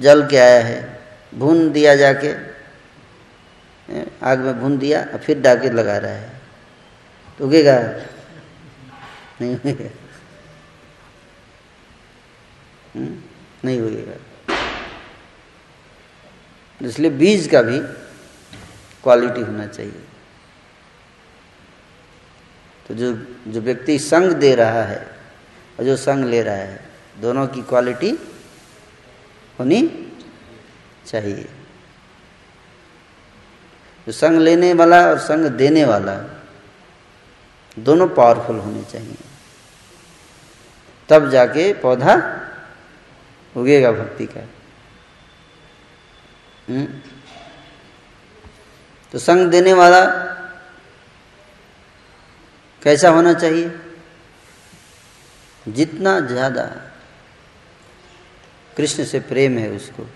जल के आया है, भून दिया जाके आग में, भून दिया और फिर डाके लगा रहा है, तो उगेगा नहीं? उगेगा नहीं, उगेगा। इसलिए बीज का भी क्वालिटी होना चाहिए। तो जो जो व्यक्ति संग दे रहा है और जो संग ले रहा है, दोनों की क्वालिटी होनी चाहिए। जो संग लेने वाला और संग देने वाला, दोनों पावरफुल होने चाहिए, तब जाके पौधा उगेगा भक्ति का। हुँ? तो संग देने वाला कैसा होना चाहिए? जितना ज़्यादा कृष्ण से प्रेम है उसको,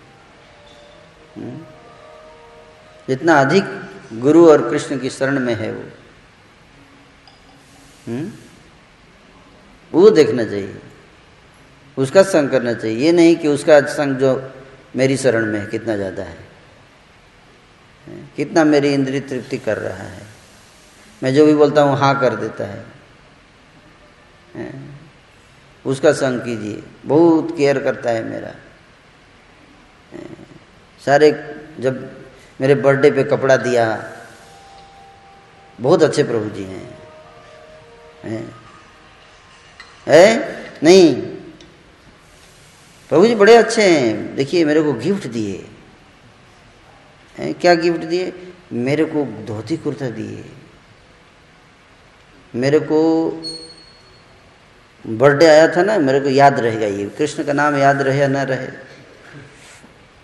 जितना अधिक गुरु और कृष्ण की शरण में है वो, वो देखना चाहिए, उसका संग करना चाहिए। ये नहीं कि उसका संग जो मेरी शरण में है कितना ज़्यादा है, कितना मेरी इंद्रिय तृप्ति कर रहा है, मैं जो भी बोलता हूँ हाँ कर देता है, उसका संग कीजिए। बहुत केयर करता है मेरा, सारे, जब मेरे बर्थडे पे कपड़ा दिया, बहुत अच्छे प्रभु जी हैं, है, है? नहीं, प्रभु जी बड़े अच्छे हैं, देखिए मेरे को गिफ्ट दिए हैं। क्या गिफ्ट दिए? मेरे को धोती कुर्ता दिए, मेरे को बर्थडे आया था ना, मेरे को याद रहेगा ये, कृष्ण का नाम याद रहे या ना रहे,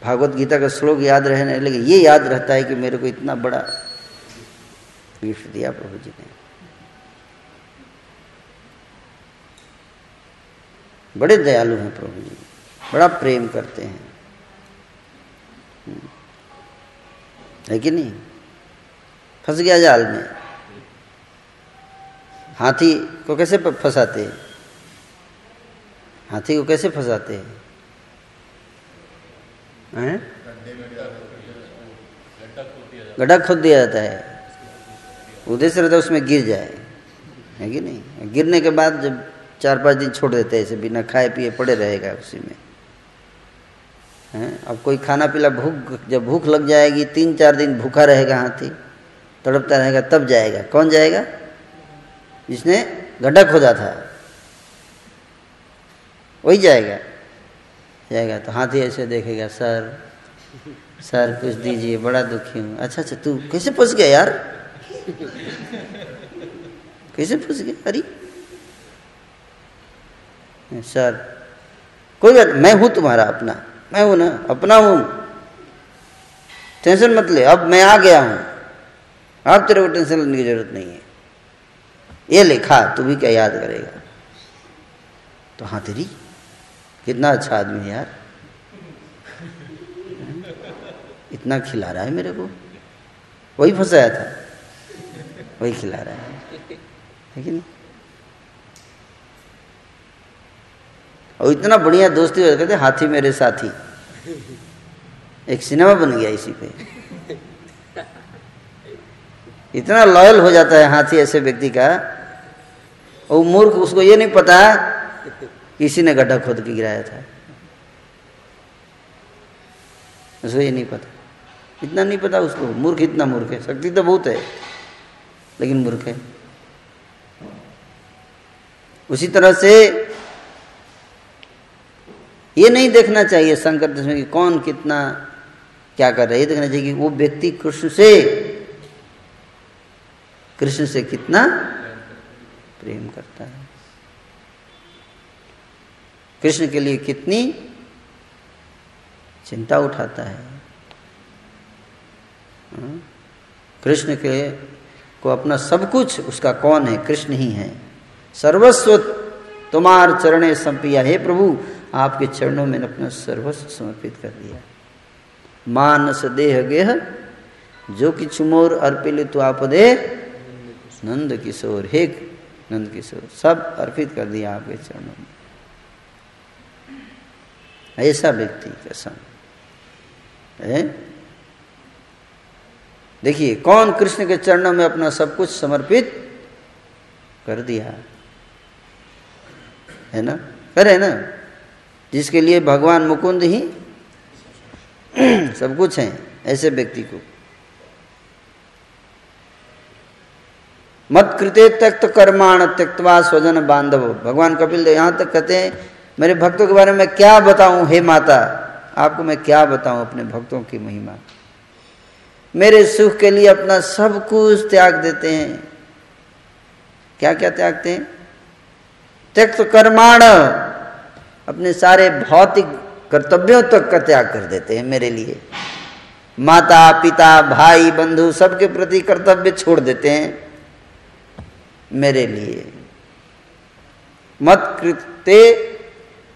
भागवत गीता का श्लोक याद रहे ना, लेकिन ये याद रहता है कि मेरे को इतना बड़ा गिफ्ट दिया प्रभु जी ने। बड़े दयालु हैं प्रभु जी, बड़ा प्रेम करते हैं, है कि नहीं? फंस गया जाल में, हाथी को कैसे फंसाते हैं, हाथी को कैसे फंसाते हैं? गड्ढा खोद दिया जाता है, उद्देश्य रहता है उसमें गिर जाए, है कि नहीं? गिरने के बाद जब चार पाँच दिन छोड़ देते हैं इसे, बिना खाए पिए पड़े रहेगा उसी में, हैं? अब कोई खाना पीला भूख, जब भूख लग जाएगी तीन चार दिन भूखा रहेगा हाथी, तड़पता रहेगा, तब जाएगा। कौन जाएगा? जिसने गड्ढा खोदा था वही जाएगा। जाएगा तो हाथी ऐसे देखेगा, सर सर कुछ दीजिए, बड़ा दुखी हूँ। अच्छा अच्छा तू कैसे फंस गया यार, कैसे फंस गया? अरे सर कोई बात, मैं हूँ तुम्हारा अपना, मैं हूँ ना, अपना हूँ, टेंशन मत ले, अब मैं आ गया हूँ, अब तेरे को टेंशन लेने की जरूरत नहीं है, ये ले खा, तू भी क्या याद करेगा। तो हाँ तेरी, कितना अच्छा आदमी है यार, इतना खिला रहा है मेरे को, वही फंसाया था वही खिला रहा है, है कि नहीं? और इतना बढ़िया दोस्ती हो जाते, हाथी मेरे साथी, एक सिनेमा बन गया इसी पे। इतना लॉयल हो जाता है हाथी ऐसे व्यक्ति का, और मूर्ख उसको ये नहीं पता किसी ने गड्ढा खोद के गिराया था, उसको ये नहीं पता, इतना नहीं पता उसको, मूर्ख इतना मूर्ख है, शक्ति तो बहुत है लेकिन मूर्ख है। उसी तरह से ये नहीं देखना चाहिए संकट में कि कौन कितना क्या कर रहा है, ये देखना चाहिए कि वो व्यक्ति कृष्ण से कृष्ण से कितना प्रेम करता है, कृष्ण के लिए कितनी चिंता उठाता है, कृष्ण के को अपना सब कुछ, उसका कौन है? कृष्ण ही है। सर्वस्व तुम्हार चरणे समर्पिया, हे प्रभु आपके चरणों में अपना सर्वस्व समर्पित कर दिया। मानस देह गेह जो कि चुमोर अर्पित आपदे नंद किशोर, हे नंद किशोर सब अर्पित कर दिया आपके चरणों में। ऐसा व्यक्ति कैसा है? देखिए कौन कृष्ण के चरणों में अपना सब कुछ समर्पित कर दिया है ना, करे ना, जिसके लिए भगवान मुकुंद ही सब कुछ है। ऐसे व्यक्ति को मत कृते त्यक्त कर्माण त्यक्त्वा स्वजन बांधव, भगवान कपिल देव यहाँ तक कहते हैं मेरे भक्तों के बारे में क्या बताऊं हे माता, आपको मैं क्या बताऊं अपने भक्तों की महिमा। मेरे सुख के लिए अपना सब कुछ त्याग देते हैं। क्या क्या त्यागते हैं? त्यक्त कर्माण, अपने सारे भौतिक कर्तव्यों तक का त्याग कर देते हैं मेरे लिए। माता पिता भाई बंधु सबके प्रति कर्तव्य छोड़ देते हैं मेरे लिए। मत कृते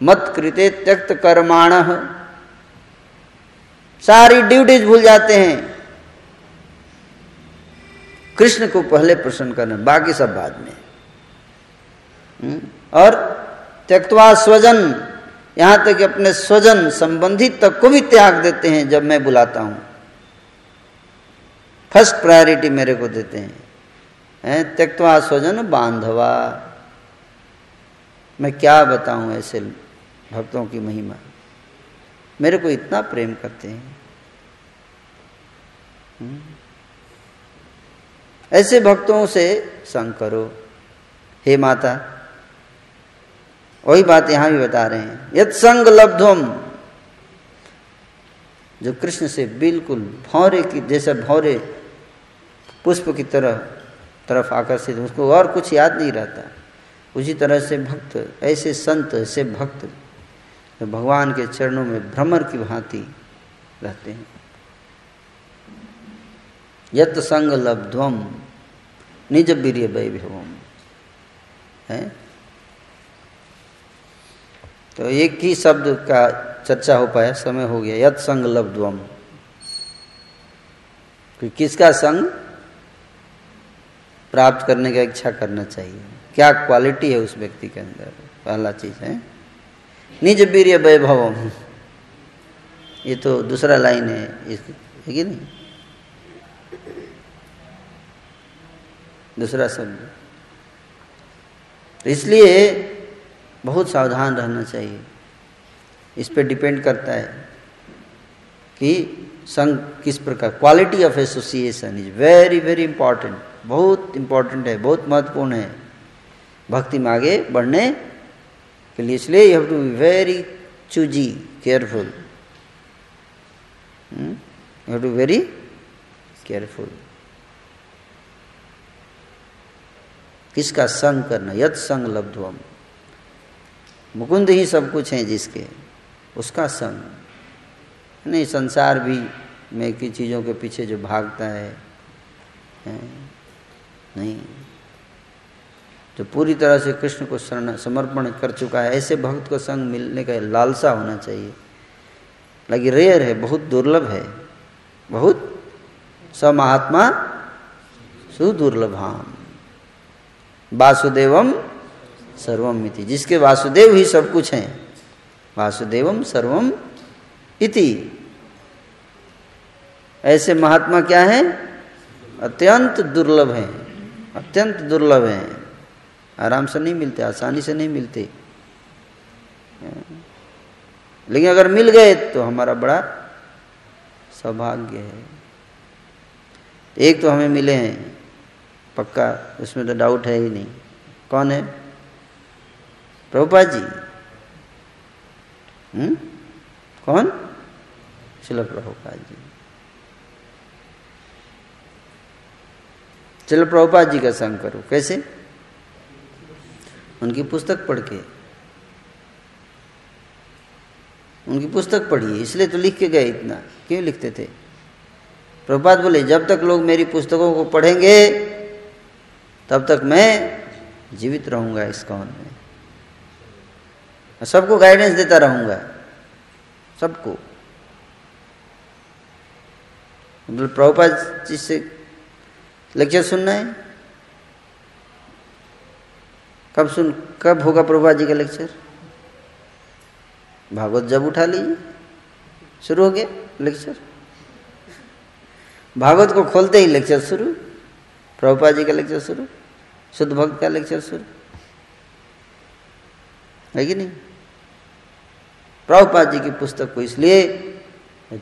मत कृते त्यक्त कर्माण, सारी ड्यूटीज भूल जाते हैं, कृष्ण को पहले प्रसन्न करना, बाकी सब बाद में। और त्यक्त्वा स्वजन, यहाँ तक अपने स्वजन संबंधी तक को भी त्याग देते हैं। जब मैं बुलाता हूँ फर्स्ट प्रायोरिटी मेरे को देते हैं, हैं? त्यक्त्वा स्वजन बांधवा, मैं क्या बताऊँ ऐसे भक्तों की महिमा, मेरे को इतना प्रेम करते हैं। ऐसे भक्तों से संग करो, हे माता। वही बात यहाँ भी बता रहे हैं, यत् संग लब्धम, जो कृष्ण से बिल्कुल भौरे की जैसा भौरे पुष्प की तरह तरफ आकर्षित, उसको और कुछ याद नहीं रहता। उसी तरह से भक्त, ऐसे संत, ऐसे भक्त तो भगवान के चरणों में भ्रमर की भांति रहते हैं। यत् संग लब्ध्वम निज वीर्य वैभवम है। तो एक ही शब्द का चर्चा हो पाया, समय हो गया। यत् संग लब्ध्वम, कि किसका संग प्राप्त करने का इच्छा करना चाहिए, क्या क्वालिटी है उस व्यक्ति के अंदर, पहला चीज है निज वीर्य वैभवम। ये तो दूसरा लाइन है, है कि नहीं, दूसरा शब्द। इसलिए बहुत सावधान रहना चाहिए, इस पे डिपेंड करता है कि संग किस प्रकार, quality of association is very very important, बहुत इम्पॉर्टेंट है, बहुत महत्वपूर्ण है भक्ति में आगे बढ़ने के लिए। इसलिए you have to be very choosy, careful, you have to very careful किसका संग करना। यत् संग लब्ध्वम, मुकुंद ही सब कुछ है जिसके, उसका संग नहीं। संसार भी में की चीज़ों के पीछे जो भागता है, है नहीं, जो पूरी तरह से कृष्ण को शरण समर्पण कर चुका है, ऐसे भक्त को संग मिलने का लालसा होना चाहिए। लेकिन रेयर है, बहुत दुर्लभ है, बहुत स महात्मा सुदुर्लभाम वासुदेवम सर्वम इति, जिसके वासुदेव ही सब कुछ हैं, वासुदेवम सर्वम इति। ऐसे महात्मा क्या हैं, अत्यंत दुर्लभ हैं, अत्यंत दुर्लभ हैं, आराम से नहीं मिलते, आसानी से नहीं मिलते। लेकिन अगर मिल गए तो हमारा बड़ा सौभाग्य है। एक तो हमें मिले हैं पक्का, उसमें तो डाउट है ही नहीं, कौन है, प्रभुपाद जी। हुँ? कौन, श्रील प्रभुपाद जी। श्रील प्रभुपाद जी का संग करो, कैसे, उनकी पुस्तक पढ़ के, उनकी पुस्तक पढ़िए। इसलिए तो लिख के गए इतना, क्यों लिखते थे, प्रभुपाद बोले जब तक लोग मेरी पुस्तकों को पढ़ेंगे तब तक मैं जीवित रहूंगा इस कौन में, सबको गाइडेंस देता रहूंगा, सबको। प्रभुपाद जी से लेक्चर सुनना है, कब सुन कब होगा प्रभुपाद जी का लेक्चर, भागवत जब उठा लीजिए, शुरू हो गया लेक्चर, भागवत को खोलते ही लेक्चर शुरू, प्रभुपाद जी का लेक्चर शुरू, शुद्ध भक्त का लेक्चर शुरू, है कि नहीं। प्रभुपाद जी की पुस्तक को इसलिए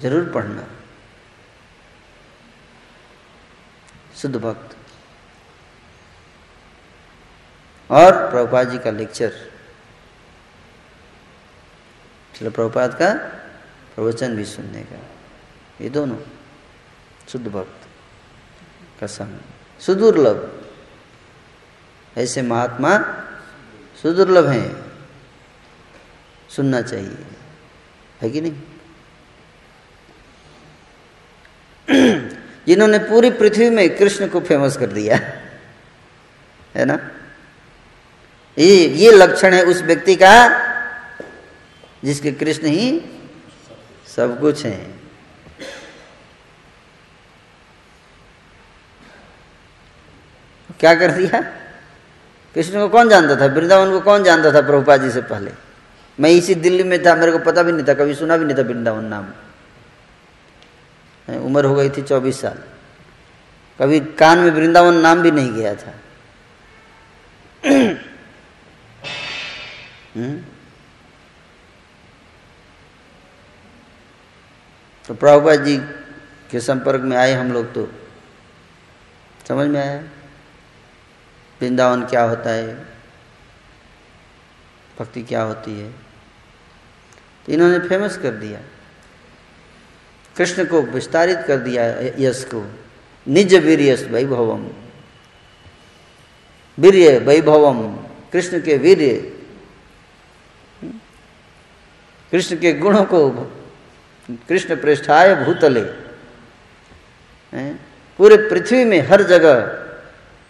जरूर पढ़ना, शुद्ध भक्त और प्रभुपाद जी का लेक्चर, चलो प्रभुपाद का प्रवचन भी सुनने का, ये दोनों शुद्ध भक्त का संग सुदुर्लभ। ऐसे महात्मा सुदुर्लभ हैं, सुनना चाहिए, है कि नहीं। जिन्होंने पूरी पृथ्वी में कृष्ण को फेमस कर दिया है ना, ये ये लक्षण है उस व्यक्ति का जिसके कृष्ण ही सब कुछ हैं। क्या कर दिया, कृष्ण को कौन जानता था, वृंदावन को कौन जानता था प्रभुपाद जी से पहले। मैं इसी दिल्ली में था, मेरे को पता भी नहीं था, कभी सुना भी नहीं था वृंदावन नाम। उम्र हो गई थी चौबीस साल, कभी कान में वृंदावन नाम भी नहीं गया था। तो प्रभुपाद जी के संपर्क में आए हम लोग तो समझ में आया, वृंदावन क्या होता है, भक्ति क्या होती है, तो इन्होंने फेमस कर दिया, कृष्ण को विस्तारित कर दिया यश को। निज वीर्यस वैभवम, वीर्य वैभवम, कृष्ण के वीर्य, कृष्ण के गुणों को, कृष्ण पृष्ठाय भूतले, पूरे पृथ्वी में हर जगह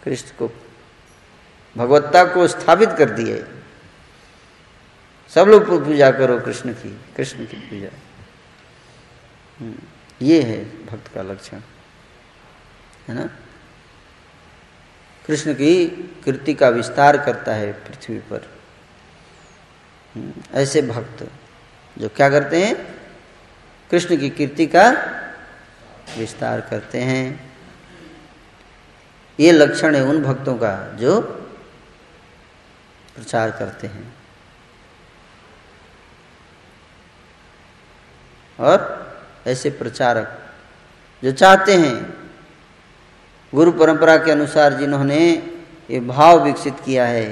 कृष्ण को, भगवत्ता को स्थापित कर दिए। सब लोग पूजा करो कृष्ण की, कृष्ण की पूजा, ये है भक्त का लक्षण, है ना। कृष्ण की कीर्ति का विस्तार करता है पृथ्वी पर ऐसे भक्त जो क्या करते हैं, कृष्ण की कीर्ति का विस्तार करते हैं। ये लक्षण है उन भक्तों का जो प्रचार करते हैं। और ऐसे प्रचारक जो चाहते हैं, गुरु परंपरा के अनुसार जिन्होंने ये भाव विकसित किया है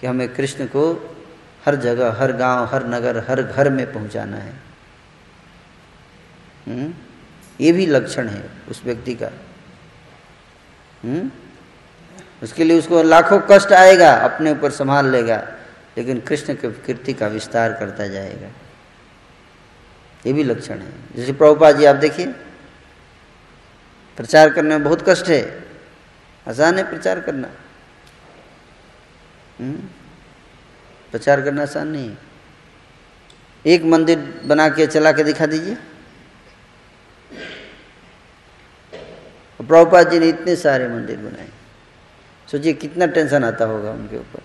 कि हमें कृष्ण को हर जगह, हर गांव, हर नगर, हर घर में पहुंचाना है, हुँ? ये भी लक्षण है उस व्यक्ति का। हुँ? उसके लिए उसको लाखों कष्ट आएगा, अपने ऊपर संभाल लेगा, लेकिन कृष्ण की कीर्ति का विस्तार करता जाएगा, ये भी लक्षण है। जैसे प्रभुपाद जी आप देखिए, प्रचार करने में बहुत कष्ट है, आसान है प्रचार करना, प्रचार करना आसान नहीं है। एक मंदिर बना के चला के दिखा दीजिए, प्रभुपाद जी ने इतने सारे मंदिर बनाए, सोचिए कितना टेंशन आता होगा उनके ऊपर।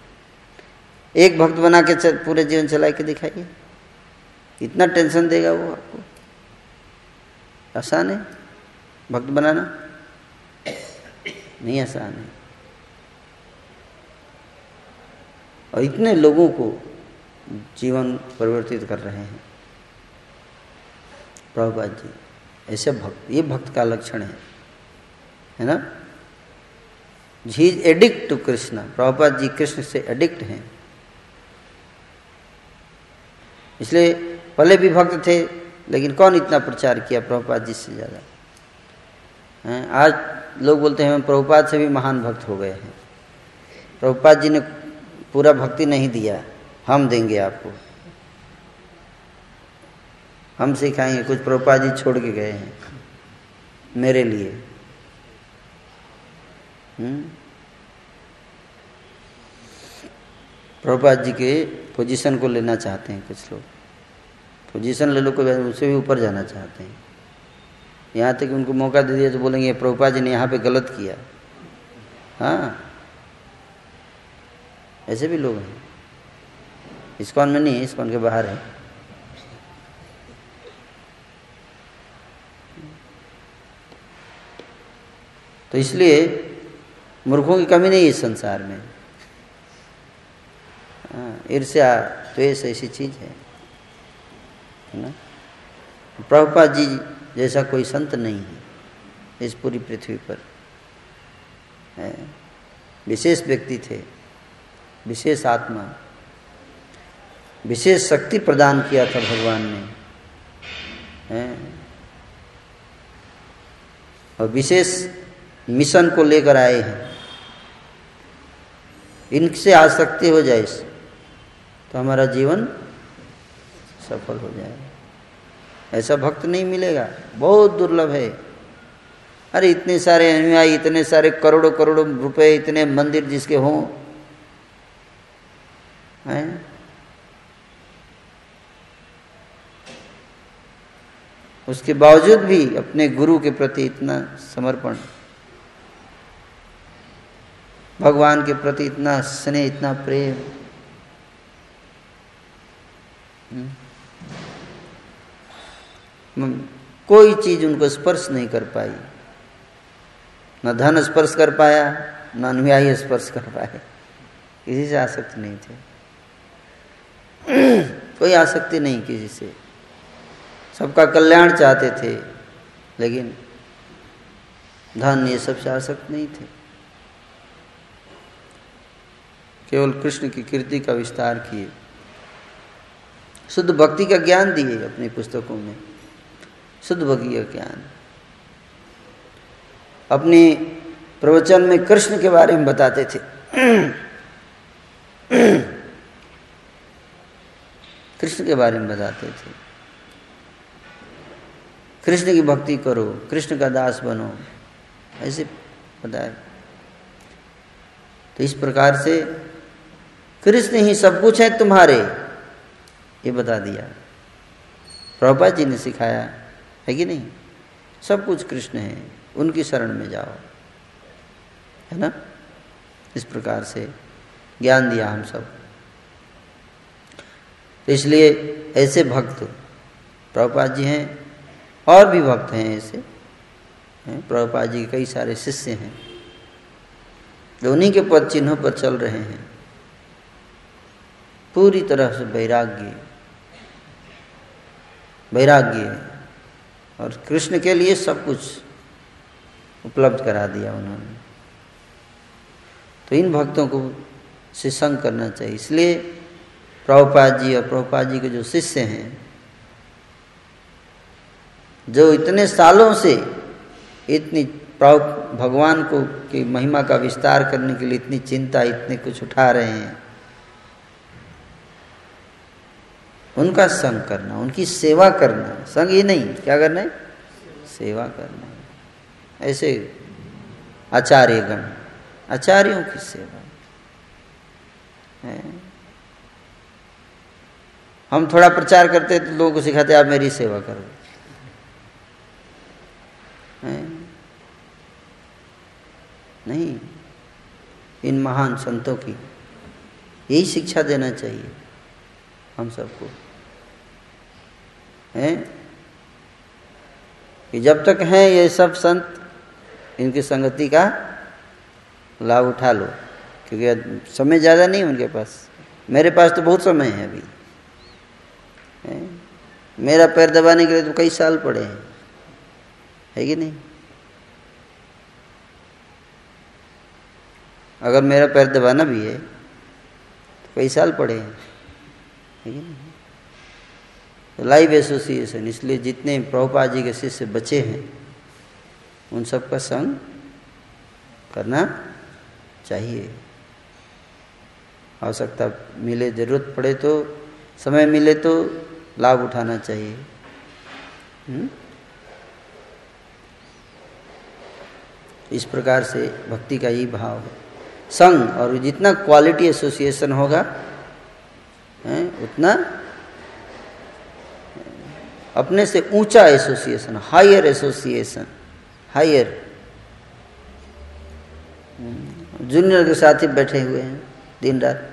एक भक्त बना के चल, पूरे जीवन चला के दिखाइए, इतना टेंशन देगा वो आपको। आसान है भक्त बनाना? नहीं आसान है। और इतने लोगों को जीवन परिवर्तित कर रहे हैं प्रभुपाद जी, ऐसे भक्त, ये भक्त का लक्षण है, है ना। He is addict to Krishna, Prabhupada ji Krishna से एडिक्ट हैं। इसलिए पहले भी भक्त थे, लेकिन कौन इतना प्रचार किया प्रभुपाद जी से ज़्यादा। आज लोग बोलते हैं हम प्रभुपाद से भी महान भक्त हो गए हैं, प्रभुपाद जी ने पूरा भक्ति नहीं दिया, हम देंगे आपको, हम सिखाएंगे कुछ। प्रभुपाद जी छोड़ के गए हैं मेरे लिए। प्रभुपाद जी के पोजीशन को लेना चाहते हैं कुछ लोग, पोजीशन ले लो, कोई उससे भी ऊपर जाना चाहते हैं। यहाँ तक उनको मौका दे दिया तो बोलेंगे प्रभुपाद जी ने यहाँ पे गलत किया। हाँ, ऐसे भी लोग हैं, इस्कॉन में नहीं, इस्कॉन के बाहर है। तो इसलिए मूर्खों की कमी नहीं है इस संसार में। ईर्ष्या, द्वेष ऐसी चीज़ है, है ना। प्रभुपाद जी जैसा कोई संत नहीं है इस पूरी पृथ्वी पर। विशेष व्यक्ति थे, विशेष आत्मा, विशेष शक्ति प्रदान किया था भगवान ने, और विशेष मिशन को लेकर आए हैं। इनसे आसक्ति हो जाए तो हमारा जीवन सफल हो जाए, ऐसा भक्त नहीं मिलेगा, बहुत दुर्लभ है। अरे इतने सारे अनुयायी, इतने सारे करोड़ों करोड़ों रुपए, इतने मंदिर जिसके हों, हैं, उसके बावजूद भी अपने गुरु के प्रति इतना समर्पण, भगवान के प्रति इतना स्नेह, इतना प्रेम, कोई चीज उनको स्पर्श नहीं कर पाई। न धन स्पर्श कर पाया, न अनुयायी स्पर्श कर पाए, किसी से आसक्ति नहीं थे, कोई आसक्ति नहीं किसी से, सबका कल्याण चाहते थे, लेकिन धन ये सबसे आसक्ति नहीं थे। केवल कृष्ण की कीर्ति का विस्तार किए, शुद्ध भक्ति का ज्ञान दिए अपनी पुस्तकों में, शुद्ध भक्ति का ज्ञान। अपने प्रवचन में कृष्ण के बारे में बताते थे, कृष्ण के बारे में बताते थे, कृष्ण की भक्ति करो, कृष्ण का दास बनो, ऐसे बताया। तो इस प्रकार से कृष्ण ही सब कुछ है तुम्हारे, ये बता दिया। प्रभुपाद जी ने सिखाया है कि नहीं, सब कुछ कृष्ण है, उनकी शरण में जाओ, है ना। इस प्रकार से ज्ञान दिया हम सब। तो इसलिए ऐसे भक्त प्रभुपाद जी हैं, और भी भक्त हैं ऐसे, प्रभुपाद जी के कई सारे शिष्य हैं जो उन्हीं के पद चिन्हों पर चल रहे हैं, पूरी तरह से वैराग्य वैराग्य और कृष्ण के लिए सब कुछ उपलब्ध करा दिया उन्होंने। तो इन भक्तों को से संग करना चाहिए। इसलिए प्रभुपाद जी और प्रभुपाद जी के जो शिष्य हैं, जो इतने सालों से इतनी प्रभु भगवान को की महिमा का विस्तार करने के लिए इतनी चिंता, इतने कुछ उठा रहे हैं, उनका संग करना, उनकी सेवा करना। संग ही नहीं, क्या करना है, सेवा करना। ऐसे आचार्यगण, आचार्यों की सेवा है। हम थोड़ा प्रचार करते तो लोगों को सिखाते आप मेरी सेवा करो, नहीं। इन महान संतों की यही शिक्षा देना चाहिए हम सबको, हैं कि जब तक हैं ये सब संत, इनकी संगति का लाभ उठा लो, क्योंकि समय ज़्यादा नहीं उनके पास। मेरे पास तो बहुत समय है अभी, है? मेरा पैर दबाने के लिए तो कई साल पड़े हैं, है कि नहीं। अगर मेरा पैर दबाना भी है तो कई साल पड़े हैं, है कि नहीं। तो लाइव एसोसिएशन, इसलिए जितने प्रभुपाद जी के शिष्य बचे हैं उन सब का संग करना चाहिए। आवश्यकता मिले, ज़रूरत पड़े तो, समय मिले तो लाभ उठाना चाहिए। हुँ? इस प्रकार से भक्ति का यही भाव है, संग। और जितना क्वालिटी एसोसिएशन होगा, है, उतना अपने से ऊंचा association, higher association, higher. Junior के साथ ही बैठे हुए हैं दिन रात,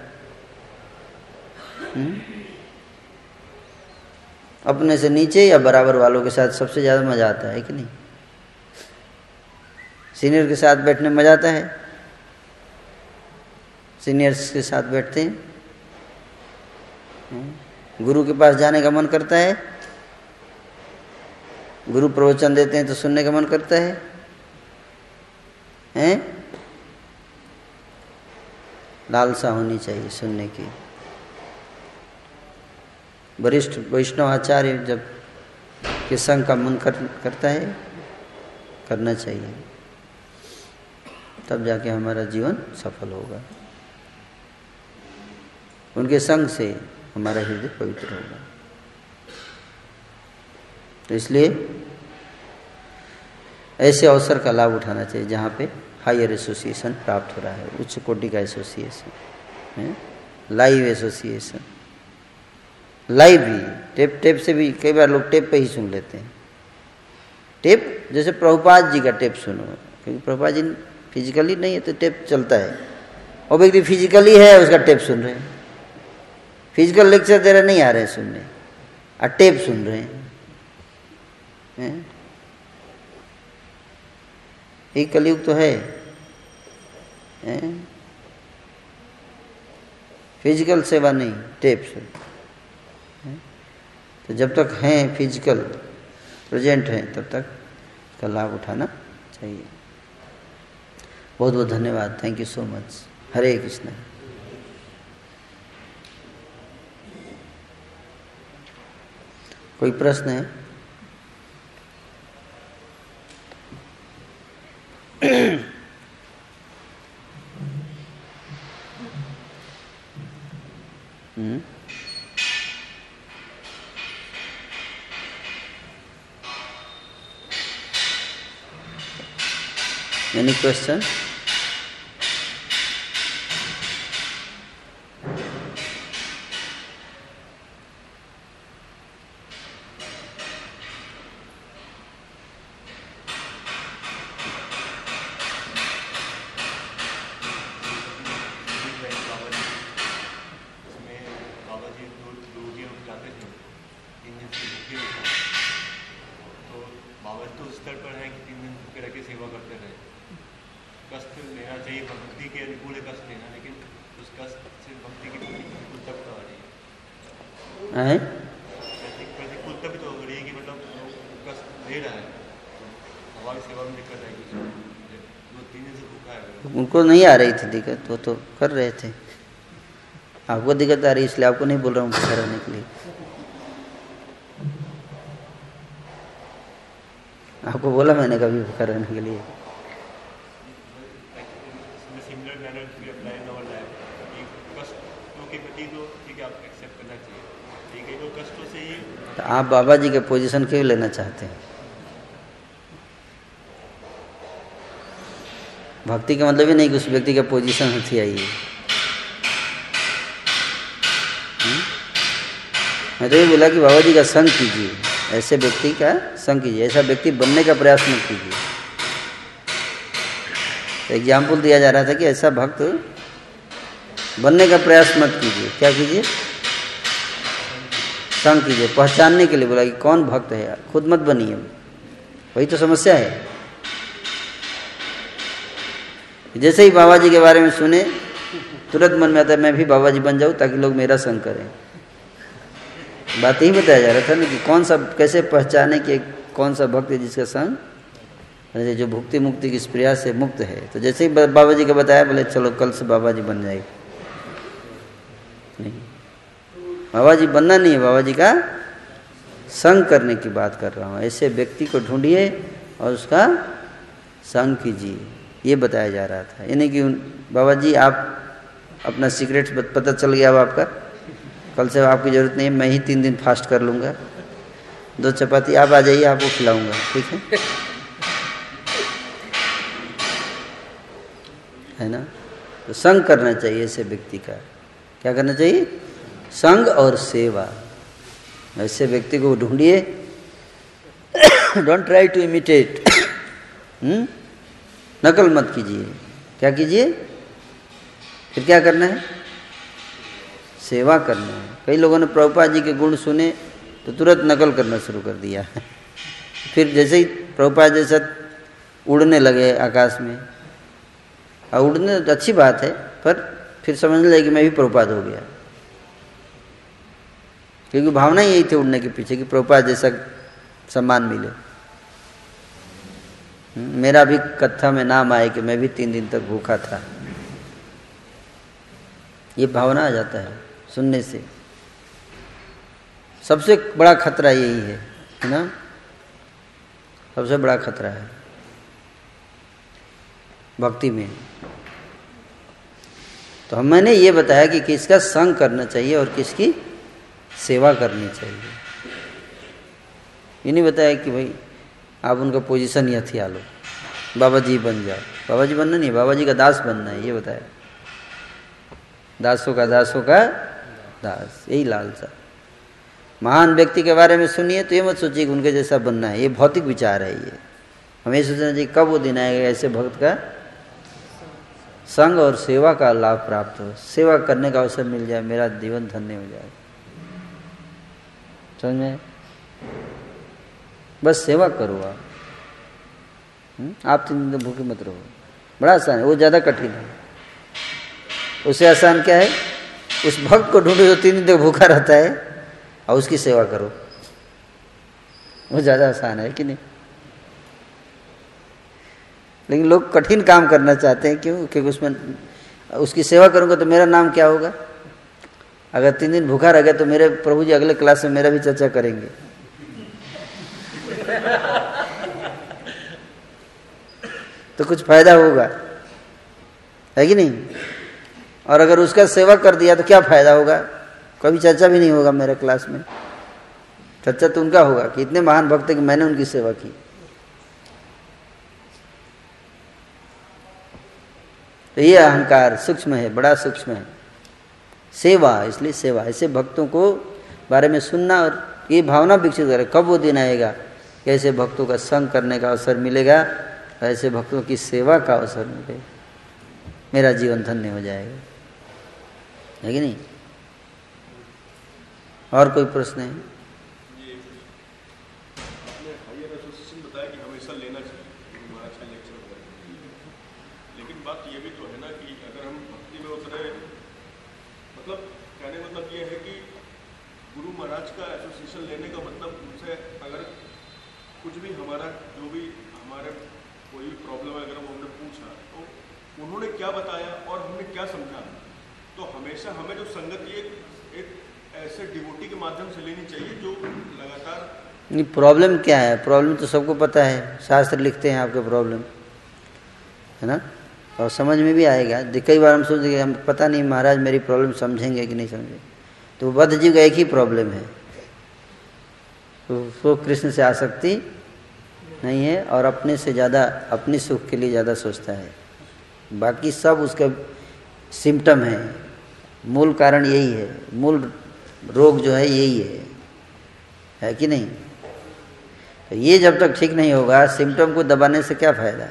अपने से नीचे या बराबर वालों के साथ सबसे ज़्यादा मज़ा आता है कि नहीं। सीनियर के साथ बैठने में मज़ा आता है, सीनियर्स के साथ बैठते हैं। गुरु के पास जाने का मन करता है, गुरु प्रवचन देते हैं तो सुनने का मन करता है, हैं? लालसा होनी चाहिए सुनने की। वरिष्ठ वैष्णव आचार्य जब के संग का मन कर, करता है, करना चाहिए, तब जाके हमारा जीवन सफल होगा। उनके संग से हमारा हृदय पवित्र होगा। तो इसलिए ऐसे अवसर का लाभ उठाना चाहिए जहाँ पे हायर एसोसिएशन प्राप्त हो रहा है, उच्च कोटि का एसोसिएशन, लाइव एसोसिएशन। लाइव भी टेप, टेप से भी कई बार लोग टेप पे ही सुन लेते हैं। टेप जैसे प्रभुपाद जी का टेप सुनो, क्योंकि प्रभुपाद जी फिजिकली नहीं है तो टेप चलता है, और व्यक्ति फिजिकली है उसका टेप सुन रहे हैं, फिजिकल लेक्चर दे रहे, नहीं आ रहे सुनने, और टेप सुन रहे हैं, हैं? ये कलयुग तो है, हैं? फिजिकल सेवा नहीं, टेप सुन। तो जब तक हैं फिजिकल प्रेजेंट हैं, तब तक इसका लाभ उठाना चाहिए। बहुत बहुत धन्यवाद, thank you so much. Hare Krishna. कोई प्रश्न है? हम्म Any question? उनको नहीं आ रही थी दिक्कत, वो तो कर रहे थे, आपको दिक्कत आ रही है इसलिए आपको नहीं बोल रहा हूँ खड़ा होने के लिए। आपको बोला मैंने कभी भूखा रहने के लिए। तो आप बाबा जी के पोजीशन क्यों लेना चाहते हैं? भक्ति का मतलब ही नहीं कि उस व्यक्ति का पोजीशन होती आई है। मैं तो ये बोला कि बाबा जी का संग कीजिए, ऐसे व्यक्ति का संग कीजिए, ऐसा व्यक्ति बनने का प्रयास मत कीजिए। तो एग्जाम्पल दिया जा रहा था कि ऐसा भक्त बनने का प्रयास मत कीजिए, क्या कीजिए? संग कीजिए। पहचानने के लिए बोला कि कौन भक्त है, खुद मत बनिए, वही तो समस्या है। जैसे ही बाबा जी के बारे में सुने तुरंत मन में आता है मैं भी बाबा जी बन जाऊँ ताकि लोग मेरा संग करें। बात यही बताया जा रहा था ना कि कौन सा, कैसे पहचाने कि कौन सा भक्त है जिसका संग, जो भुक्ति मुक्ति की स्प्रिया से मुक्त है। तो जैसे ही बाबा जी का बताया बोले चलो कल से बाबा जी बन जाए। नहीं, बाबा जी बनना नहीं है, बाबा जी का संग करने की बात कर रहा हूँ। ऐसे व्यक्ति को ढूंढिए और उसका संग कीजिए, ये बताया जा रहा था। यानी कि बाबा जी आप अपना सीक्रेट पता चल गया अब आपका, कल से आपकी ज़रूरत नहीं, मैं ही तीन दिन फास्ट कर लूँगा, दो चपाती आप आ जाइए आपको खिलाऊंगा, ठीक है है ना। तो संग करना चाहिए ऐसे व्यक्ति का। क्या करना चाहिए? संग और सेवा। ऐसे व्यक्ति को ढूंढिए। डोंट ट्राई टू इमिटेट, नकल मत कीजिए। क्या कीजिए? फिर क्या करना है? सेवा करना है। कई लोगों ने प्रभुपाद जी के गुण सुने तो तुरंत नकल करना शुरू कर दिया। फिर जैसे ही प्रभुपाद जैसा उड़ने लगे आकाश में, और उड़ने तो अच्छी बात है, पर फिर समझने लगे कि मैं भी प्रभुपाद हो गया, क्योंकि भावना यही थी उड़ने के पीछे कि प्रभुपाद जैसा सम्मान मिले, मेरा भी कथा में नाम आए कि मैं भी तीन दिन तक भूखा था। ये भावना आ जाता है सुनने से। सबसे बड़ा खतरा यही है, है ना, सबसे बड़ा खतरा है भक्ति में। तो हम मैंने ये बताया कि किसका संग करना चाहिए और किसकी सेवा करनी चाहिए। ये नहीं बताया कि भाई आप उनका पोजीशन ही हथिया लो, बाबा जी बन जाओ। बाबा जी बनना नहीं, बाबा जी का दास बनना है, ये बताया। दासों का दासों का दास, यही लालसा। महान व्यक्ति के बारे में सुनिए तो ये मत सोचिए कि उनके जैसा बनना है, ये भौतिक विचार है। ये हमें सोचना चाहिए कब वो दिन आएगा ऐसे भक्त का संग और सेवा का लाभ प्राप्त हो, सेवा करने का अवसर मिल जाए, मेरा जीवन धन्य हो जाए। समझ में? बस सेवा करो आप, आप तीन दिन भूखे मत रहो। बड़ा आसान है, वो ज़्यादा कठिन है। उससे आसान क्या है? उस भक्त को ढूंढो जो तीन दिन तक भूखा रहता है और उसकी सेवा करो, वो ज़्यादा आसान है कि नहीं? लेकिन लोग कठिन काम करना चाहते हैं, क्यों? क्योंकि उसमें उसकी सेवा करूँगा तो मेरा नाम क्या होगा? अगर तीन दिन भूखा रह गया तो मेरे प्रभु जी अगले क्लास में मेरा भी चर्चा करेंगे, तो कुछ फायदा होगा, है कि नहीं। और अगर उसका सेवा कर दिया तो क्या फायदा होगा, कभी चर्चा भी नहीं होगा मेरे क्लास में। चर्चा तो उनका होगा कि इतने महान भक्त कि मैंने उनकी सेवा की। तो ये अहंकार सूक्ष्म है, बड़ा सूक्ष्म है। सेवा, इसलिए सेवा, ऐसे भक्तों को बारे में सुनना और ये भावना विकसित करें। कब वो दिन आएगा, ऐसे भक्तों का संग करने का अवसर मिलेगा, ऐसे भक्तों की सेवा का अवसर मिलेगा, मेरा जीवन धन्य हो जाएगा, है कि नहीं। और कोई प्रश्न है? हमें जो संगति एक, एक ऐसे डिवोटी के माध्यम से लेनी चाहिए जो लगातार नहीं। प्रॉब्लम क्या है? प्रॉब्लम तो सबको पता है, शास्त्र लिखते हैं आपके प्रॉब्लम, है ना, और समझ में भी आएगा। कई बार हम सोचते हम पता नहीं महाराज मेरी प्रॉब्लम समझेंगे कि नहीं समझेंगे। तो बद्ध जीव का एक ही प्रॉब्लम है, तो उसको कृष्ण से आसक्ति नहीं है और अपने से ज़्यादा अपने सुख के लिए ज़्यादा सोचता है। बाकी सब उसका सिम्टम है, मूल कारण यही है, मूल रोग जो है यही है, है कि नहीं। तो ये जब तक ठीक नहीं होगा, सिम्टम को दबाने से क्या फायदा,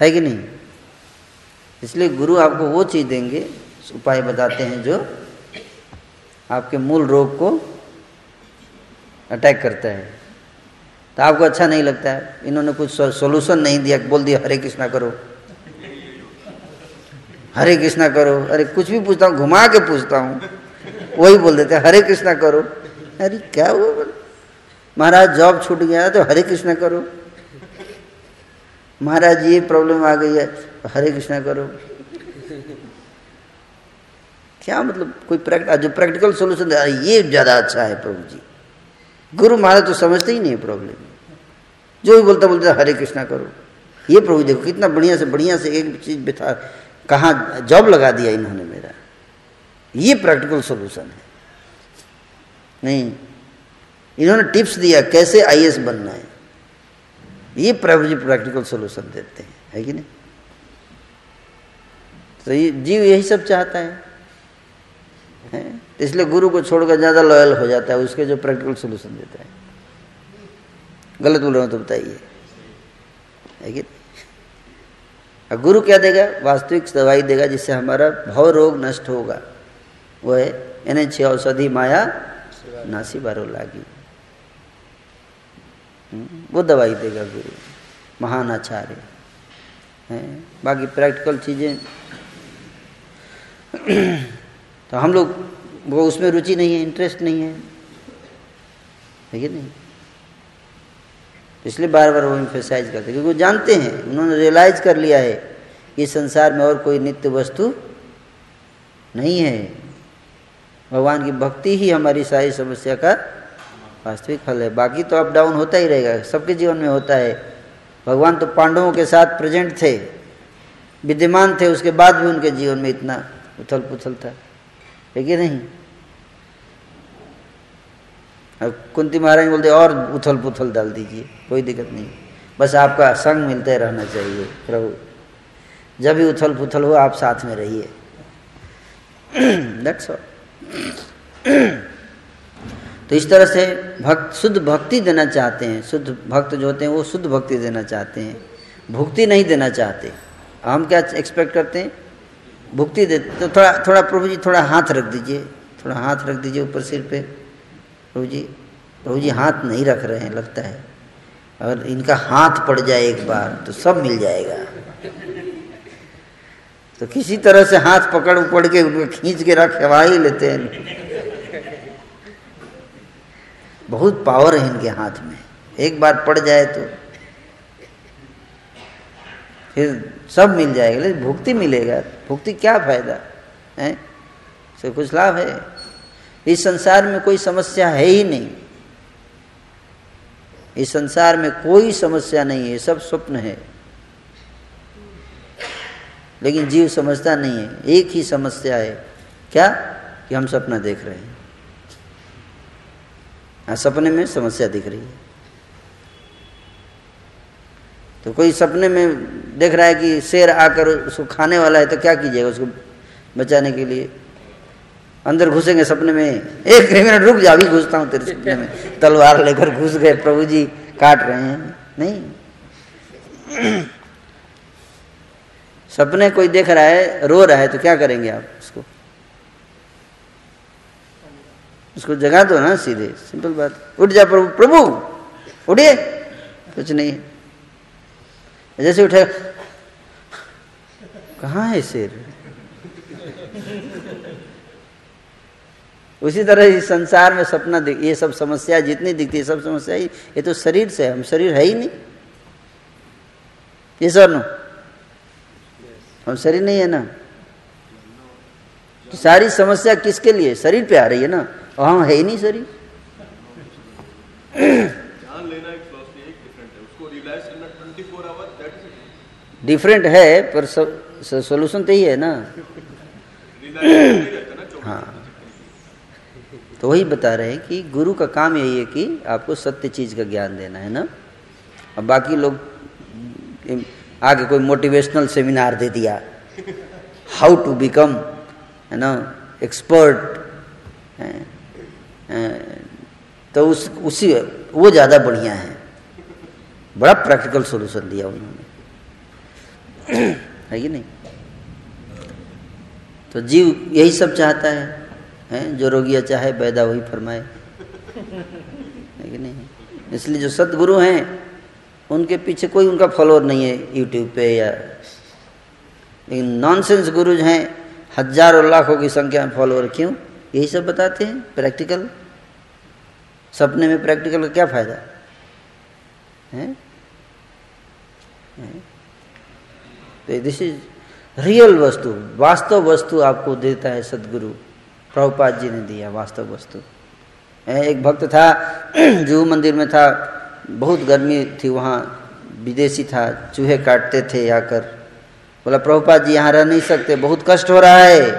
है कि नहीं। इसलिए गुरु आपको वो चीज़ देंगे, उपाय बताते हैं जो आपके मूल रोग को अटैक करता है। तो आपको अच्छा नहीं लगता है, इन्होंने कुछ सॉल्यूशन नहीं दिया, बोल दिया हरे कृष्णा करो, हरे कृष्णा करो। अरे कुछ भी पूछता हूँ घुमा के पूछता हूँ, वही बोल देते हैं हरे कृष्णा करो। अरे क्या हुआ महाराज, जॉब छूट गया तो हरे कृष्णा करो। महाराज ये प्रॉब्लम आ गई है, हरे कृष्णा करो। क्या मतलब, कोई प्रैक्ट जो प्रैक्टिकल सोल्यूशन दे, ये ज़्यादा अच्छा है प्रभु जी। गुरु महाराज तो समझते ही नहीं प्रॉब्लम, जो भी बोलता बोलता हरे कृष्णा करो। ये प्रभु देखो कितना बढ़िया से बढ़िया से एक चीज़ बिठा, कहाँ जॉब लगा दिया इन्होंने मेरा। ये प्रैक्टिकल सॉल्यूशन है, नहीं इन्होंने टिप्स दिया कैसे आईएएस बनना है। ये प्रभु जी प्रैक्टिकल सॉल्यूशन देते हैं, है कि नहीं। तो ये जीव यही सब चाहता है, है? इसलिए गुरु को छोड़कर ज़्यादा लॉयल हो जाता है उसके जो प्रैक्टिकल सॉल्यूशन देता है। गलत बोल रहा हूँ तो बताइए, है कि नहीं? गुरु क्या देगा, वास्तविक दवाई देगा जिससे हमारा भव रोग नष्ट होगा। वो है यानी छह औषधि माया नासी बारो लागी, वो दवाई देगा गुरु, महान आचार्य है। बाकी प्रैक्टिकल चीज़ें तो हम लोग वो उसमें रुचि नहीं है, इंटरेस्ट नहीं है, है कि नहीं। इसलिए बार बार वो इम्फेसाइज करते हैं क्योंकि वो जानते हैं, उन्होंने रियलाइज कर लिया है कि संसार में और कोई नित्य वस्तु नहीं है। भगवान की भक्ति ही हमारी सारी समस्या का वास्तविक फल है। बाकी तो अप डाउन होता ही रहेगा, सबके जीवन में होता है। भगवान तो पांडवों के साथ प्रेजेंट थे, विद्यमान थे, उसके बाद भी उनके जीवन में इतना उथल पुथल था, है कि नहीं। अब कुंती महारानी बोलते और उथल पुथल डाल दीजिए, कोई दिक्कत नहीं, बस आपका संग मिलते रहना चाहिए प्रभु, जब भी उथल पुथल हो आप साथ में रहिए। That's all. तो इस तरह से भक्त शुद्ध भक्ति देना चाहते हैं। शुद्ध भक्त जो होते हैं वो शुद्ध भक्ति देना चाहते हैं, भुक्ति नहीं देना चाहते। हम क्या एक्सपेक्ट करते हैं, भुक्ति देते। तो थोड़ा थोड़ा प्रभु जी थोड़ा हाथ रख दीजिए, थोड़ा हाथ रख दीजिए ऊपर सिर पे। प्रभु जी प्रभु जी हाथ नहीं रख रहे हैं लगता है, अगर इनका हाथ पड़ जाए एक बार तो सब मिल जाएगा। तो किसी तरह से हाथ पकड़ उपड़ के उनको खींच के रखवा ही लेते हैं। बहुत पावर है इनके हाथ में, एक बार पड़ जाए तो फिर सब मिल जाएगा। लेकिन भुक्ति मिलेगा, भुक्ति क्या फायदा है, इससे कुछ लाभ है? इस संसार में कोई समस्या है ही नहीं, इस संसार में कोई समस्या नहीं है, सब स्वप्न है। लेकिन जीव समझता नहीं है। एक ही समस्या है, क्या? कि हम सपना देख रहे हैं, सपने में समस्या दिख रही है। तो कोई सपने में देख रहा है कि शेर आकर उसको खाने वाला है, तो क्या कीजिएगा उसको बचाने के लिए? अंदर घुसेंगे सपने में, एक मिनट रुक जा, अभी घुसता हूँ तेरे सपने में, तलवार लेकर घुस गए, प्रभु जी काट रहे हैं। नहीं, सपने कोई देख रहा है, रो रहा है, तो क्या करेंगे आप? उसको उसको जगा दो ना, सीधे सिंपल बात। उठ जा प्रभु, प्रभु उठिए, कुछ नहीं है। जैसे उठेगा, कहाँ है शेर? उसी तरह इस संसार में सपना, ये सब समस्या जितनी दिखती है, सब समस्या ही, ये तो शरीर से है, हम शरीर है ही नहीं। ये सर नो, हम शरीर नहीं है ना। सारी समस्या किसके लिए? शरीर पे आ रही है ना, और हम है ही नहीं शरीर। डिफरेंट है पर सोल्यूशन तो ही है ना। हाँ, तो वही बता रहे हैं कि गुरु का काम यही है कि आपको सत्य चीज़ का ज्ञान देना है ना। अब बाकी लोग आगे कोई मोटिवेशनल सेमिनार दे दिया, हाउ टू बिकम है ना एक्सपर्ट, तो उस उसी वो ज़्यादा बढ़िया है, बड़ा प्रैक्टिकल सोल्यूशन दिया उन्होंने, है कि नहीं? तो जीव यही सब चाहता है, हैं? जो रोगिया चाहे पैदा वही फरमाए, है कि नहीं? इसलिए जो सद्गुरु हैं उनके पीछे कोई उनका फॉलोअर नहीं है यूट्यूब पे या, लेकिन नॉनसेंस गुरुज हैं हजारों लाखों की संख्या में फॉलोअर। क्यों? यही सब बताते हैं प्रैक्टिकल। सपने में प्रैक्टिकल का क्या फायदा है? तो दिस इज रियल वस्तु, वास्तव वस्तु आपको देता है सद्गुरु। प्रभुपाद जी ने दिया वास्तव वस्तु। एक भक्त था, जुहू मंदिर में था, बहुत गर्मी थी वहाँ, विदेशी था, चूहे काटते थे आकर। बोला प्रभुपाद जी यहाँ रह नहीं सकते, बहुत कष्ट हो रहा है।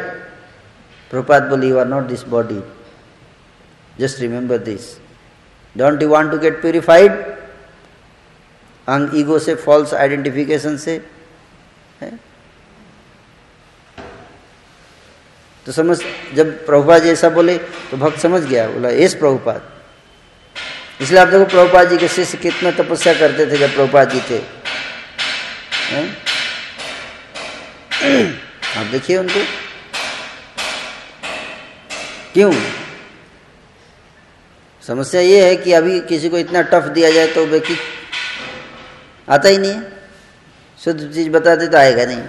प्रभुपाद बोले you are not this body, just remember this, don't you want to get purified? अंग ईगो से, फॉल्स आइडेंटिफिकेशन से है? तो समझ, जब प्रभुपाद जी ऐसा बोले तो भक्त समझ गया, बोला एस प्रभुपाद। इसलिए आप देखो प्रभुपाद जी के शिष्य कितना तपस्या करते थे जब प्रभुपाद जी थे, है? आप देखिए उनको, क्यों? समस्या ये है कि अभी किसी को इतना टफ दिया जाए तो व्यक्ति आता ही नहीं है, शुद्ध चीज़ बताते तो आएगा नहीं।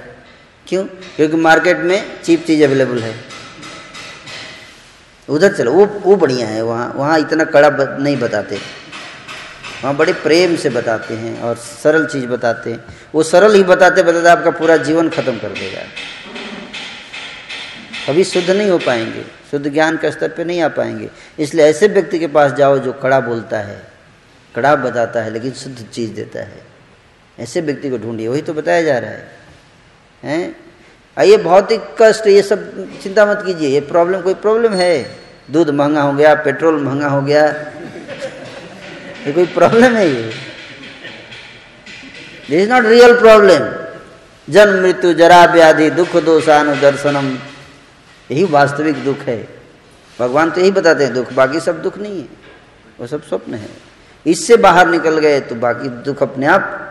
क्यों? क्योंकि मार्केट में चीप चीज़ अवेलेबल है, उधर चलो, वो वो बढ़िया है। वहाँ वहाँ इतना कड़ा नहीं बताते, वहाँ बड़े प्रेम से बताते हैं और सरल चीज़ बताते हैं। वो सरल ही बताते बताते आपका पूरा जीवन खत्म कर देगा, कभी शुद्ध नहीं हो पाएंगे, शुद्ध ज्ञान के स्तर पे नहीं आ पाएंगे। इसलिए ऐसे व्यक्ति के पास जाओ जो कड़ा बोलता है, कड़ा बताता है, लेकिन शुद्ध चीज़ देता है। ऐसे व्यक्ति को ढूंढिए, वही तो बताया जा रहा है, हैं? ये भौतिक कष्ट ये सब चिंता मत कीजिए, ये प्रॉब्लम कोई प्रॉब्लम है? दूध महंगा हो गया, पेट्रोल महंगा हो गया, ये कोई प्रॉब्लम है? ये this is not real problem. जन्म मृत्यु जरा व्याधि दुख दोषानु दर्शनम, यही वास्तविक दुख है। भगवान तो यही बताते हैं दुख, बाकी सब दुख नहीं है, वो सब स्वप्न है। इससे बाहर निकल गए तो बाकी दुख अपने आप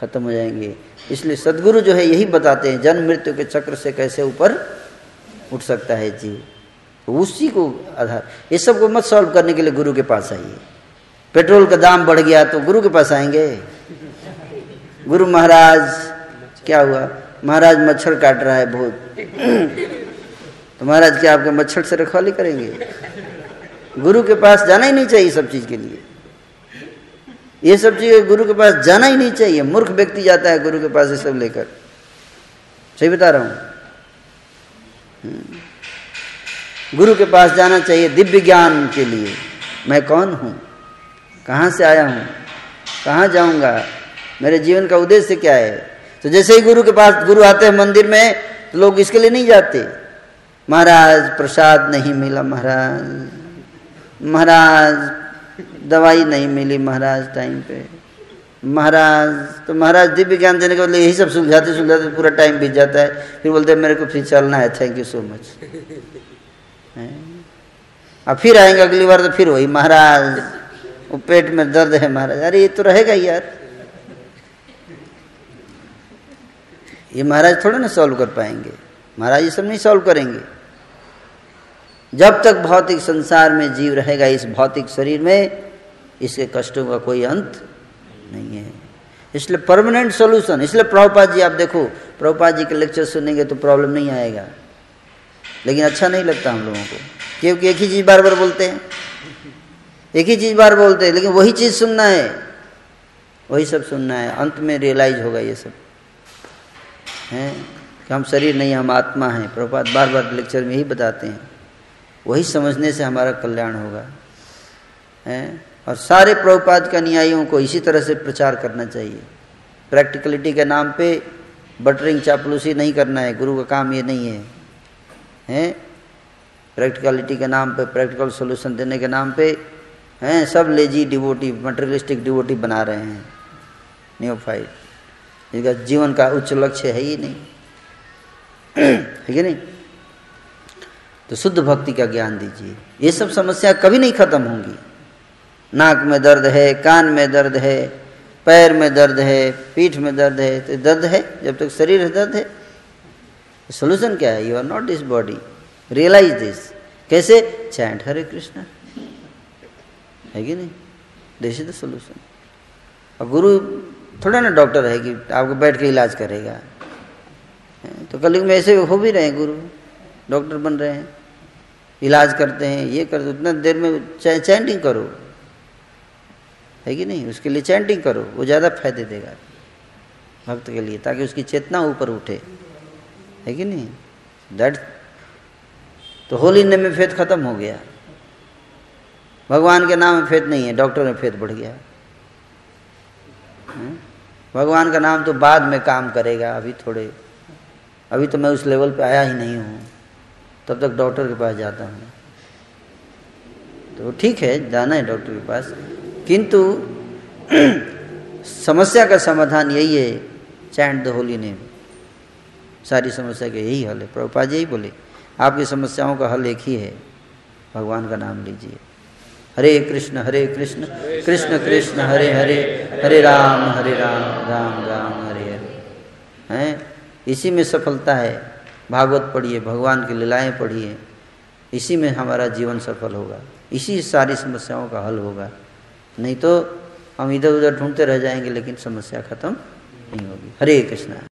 खत्म हो जाएंगे। इसलिए सद्गुरु जो है यही बताते हैं जन्म मृत्यु के चक्र से कैसे ऊपर उठ सकता है जीव, उसी को आधार। ये सब को मत सॉल्व करने के लिए गुरु के पास आइए। पेट्रोल का दाम बढ़ गया तो गुरु के पास आएंगे, गुरु महाराज क्या हुआ? महाराज मच्छर काट रहा है बहुत, तो महाराज क्या आपके मच्छर से रखवाली करेंगे? गुरु के पास जाना ही नहीं चाहिए सब चीज़ के लिए, ये सब चीज़ गुरु के पास जाना ही नहीं चाहिए। मूर्ख व्यक्ति जाता है गुरु के पास ये सब लेकर, सही बता रहा हूँ। गुरु के पास जाना चाहिए दिव्य ज्ञान के लिए, मैं कौन हूँ, कहाँ से आया हूँ, कहाँ जाऊँगा, मेरे जीवन का उद्देश्य क्या है। तो जैसे ही गुरु के पास गुरु आते हैं मंदिर में तो लोग इसके लिए नहीं जाते, महाराज प्रसाद नहीं मिला महाराज, महाराज दवाई नहीं मिली महाराज टाइम पे महाराज। तो महाराज दिव्य ज्ञान देने के बदले यही सब सुलझाते सुलझाते पूरा टाइम बीत जाता है, फिर बोलते हैं मेरे को फिर चलना है, थैंक यू सो मच। अब फिर आएंगे अगली बार तो फिर वही महाराज, वो पेट में दर्द है महाराज, अरे ये तो रहेगा ही यार, ये महाराज थोड़े ना सॉल्व कर पाएंगे, महाराज ये सब नहीं सॉल्व करेंगे। जब तक भौतिक संसार में जीव रहेगा इस भौतिक शरीर में, इसके कष्टों का कोई अंत नहीं है। इसलिए परमानेंट सॉल्यूशन, इसलिए प्रभुपाद जी आप देखो, प्रभुपाद जी के लेक्चर सुनेंगे तो प्रॉब्लम नहीं आएगा, लेकिन अच्छा नहीं लगता हम लोगों को, क्योंकि एक ही चीज़ बार बार बोलते हैं, एक ही चीज़ बार बोलते हैं, लेकिन वही चीज़ सुनना है, वही सब सुनना है। अंत में रियलाइज होगा ये सब है कि हम शरीर नहीं हम आत्मा हैं, प्रभुपाद बार बार लेक्चर में ही बताते हैं, वही समझने से हमारा कल्याण होगा है। और सारे प्रभुपाद के अनुयायियों को इसी तरह से प्रचार करना चाहिए, प्रैक्टिकलिटी के नाम पे बटरिंग चापलूसी नहीं करना है, गुरु का काम ये नहीं है हैं। प्रैक्टिकलिटी के नाम पे, प्रैक्टिकल सॉल्यूशन देने के नाम पे हैं सब लेजी डिवोटी, मटेरियलिस्टिक डिवोटी बना रहे हैं नियोफाइट, जिनका जीवन का उच्च लक्ष्य है ही नहीं, है कि नहीं। तो शुद्ध भक्ति का ज्ञान दीजिए, ये सब समस्या कभी नहीं खत्म होंगी। नाक में दर्द है, कान में दर्द है, पैर में दर्द है, पीठ में दर्द है, तो दर्द है जब तक शरीर है, दर्द है। सोल्यूशन क्या है? You are not this body, realize this. कैसे? चैंट हरे कृष्णा, है कि नहीं, दिस इज द सोल्यूशन। और गुरु थोड़ा ना डॉक्टर है कि आपको बैठ के इलाज करेगा, तो कलयुग में ऐसे हो भी रहे हैं, गुरु डॉक्टर बन रहे हैं, इलाज करते हैं, ये करते, उतना देर में चैंटिंग करो, है कि नहीं, उसके लिए चैंटिंग करो, वो ज़्यादा फायदे देगा भक्त के लिए, ताकि उसकी चेतना ऊपर उठे, है कि नहीं। दैट तो होली नेम में फेथ खत्म हो गया, भगवान के नाम में फेथ नहीं है, डॉक्टर में फेथ बढ़ गया। भगवान का नाम तो बाद में काम करेगा, अभी थोड़े, अभी तो मैं उस लेवल पे आया ही नहीं हूँ, तब तक डॉक्टर के पास जाता हूँ। तो ठीक है, जाना है डॉक्टर के पास, किंतु समस्या का समाधान यही है, चैंट द होली नेम। सारी समस्या का यही हल है, प्रभुपाद जी यही बोले, आपकी समस्याओं का हल एक ही है, भगवान का नाम लीजिए। हरे कृष्ण हरे कृष्ण कृष्ण कृष्ण हरे हरे, हरे राम हरे राम राम राम हरे हरे, हैं इसी में सफलता है। भागवत पढ़िए, भगवान की लीलाएँ पढ़िए, इसी में हमारा जीवन सफल होगा, इसी सारी समस्याओं का हल होगा, नहीं तो हम इधर उधर ढूंढते रह जाएंगे, लेकिन समस्या खत्म नहीं होगी। हरे कृष्णा।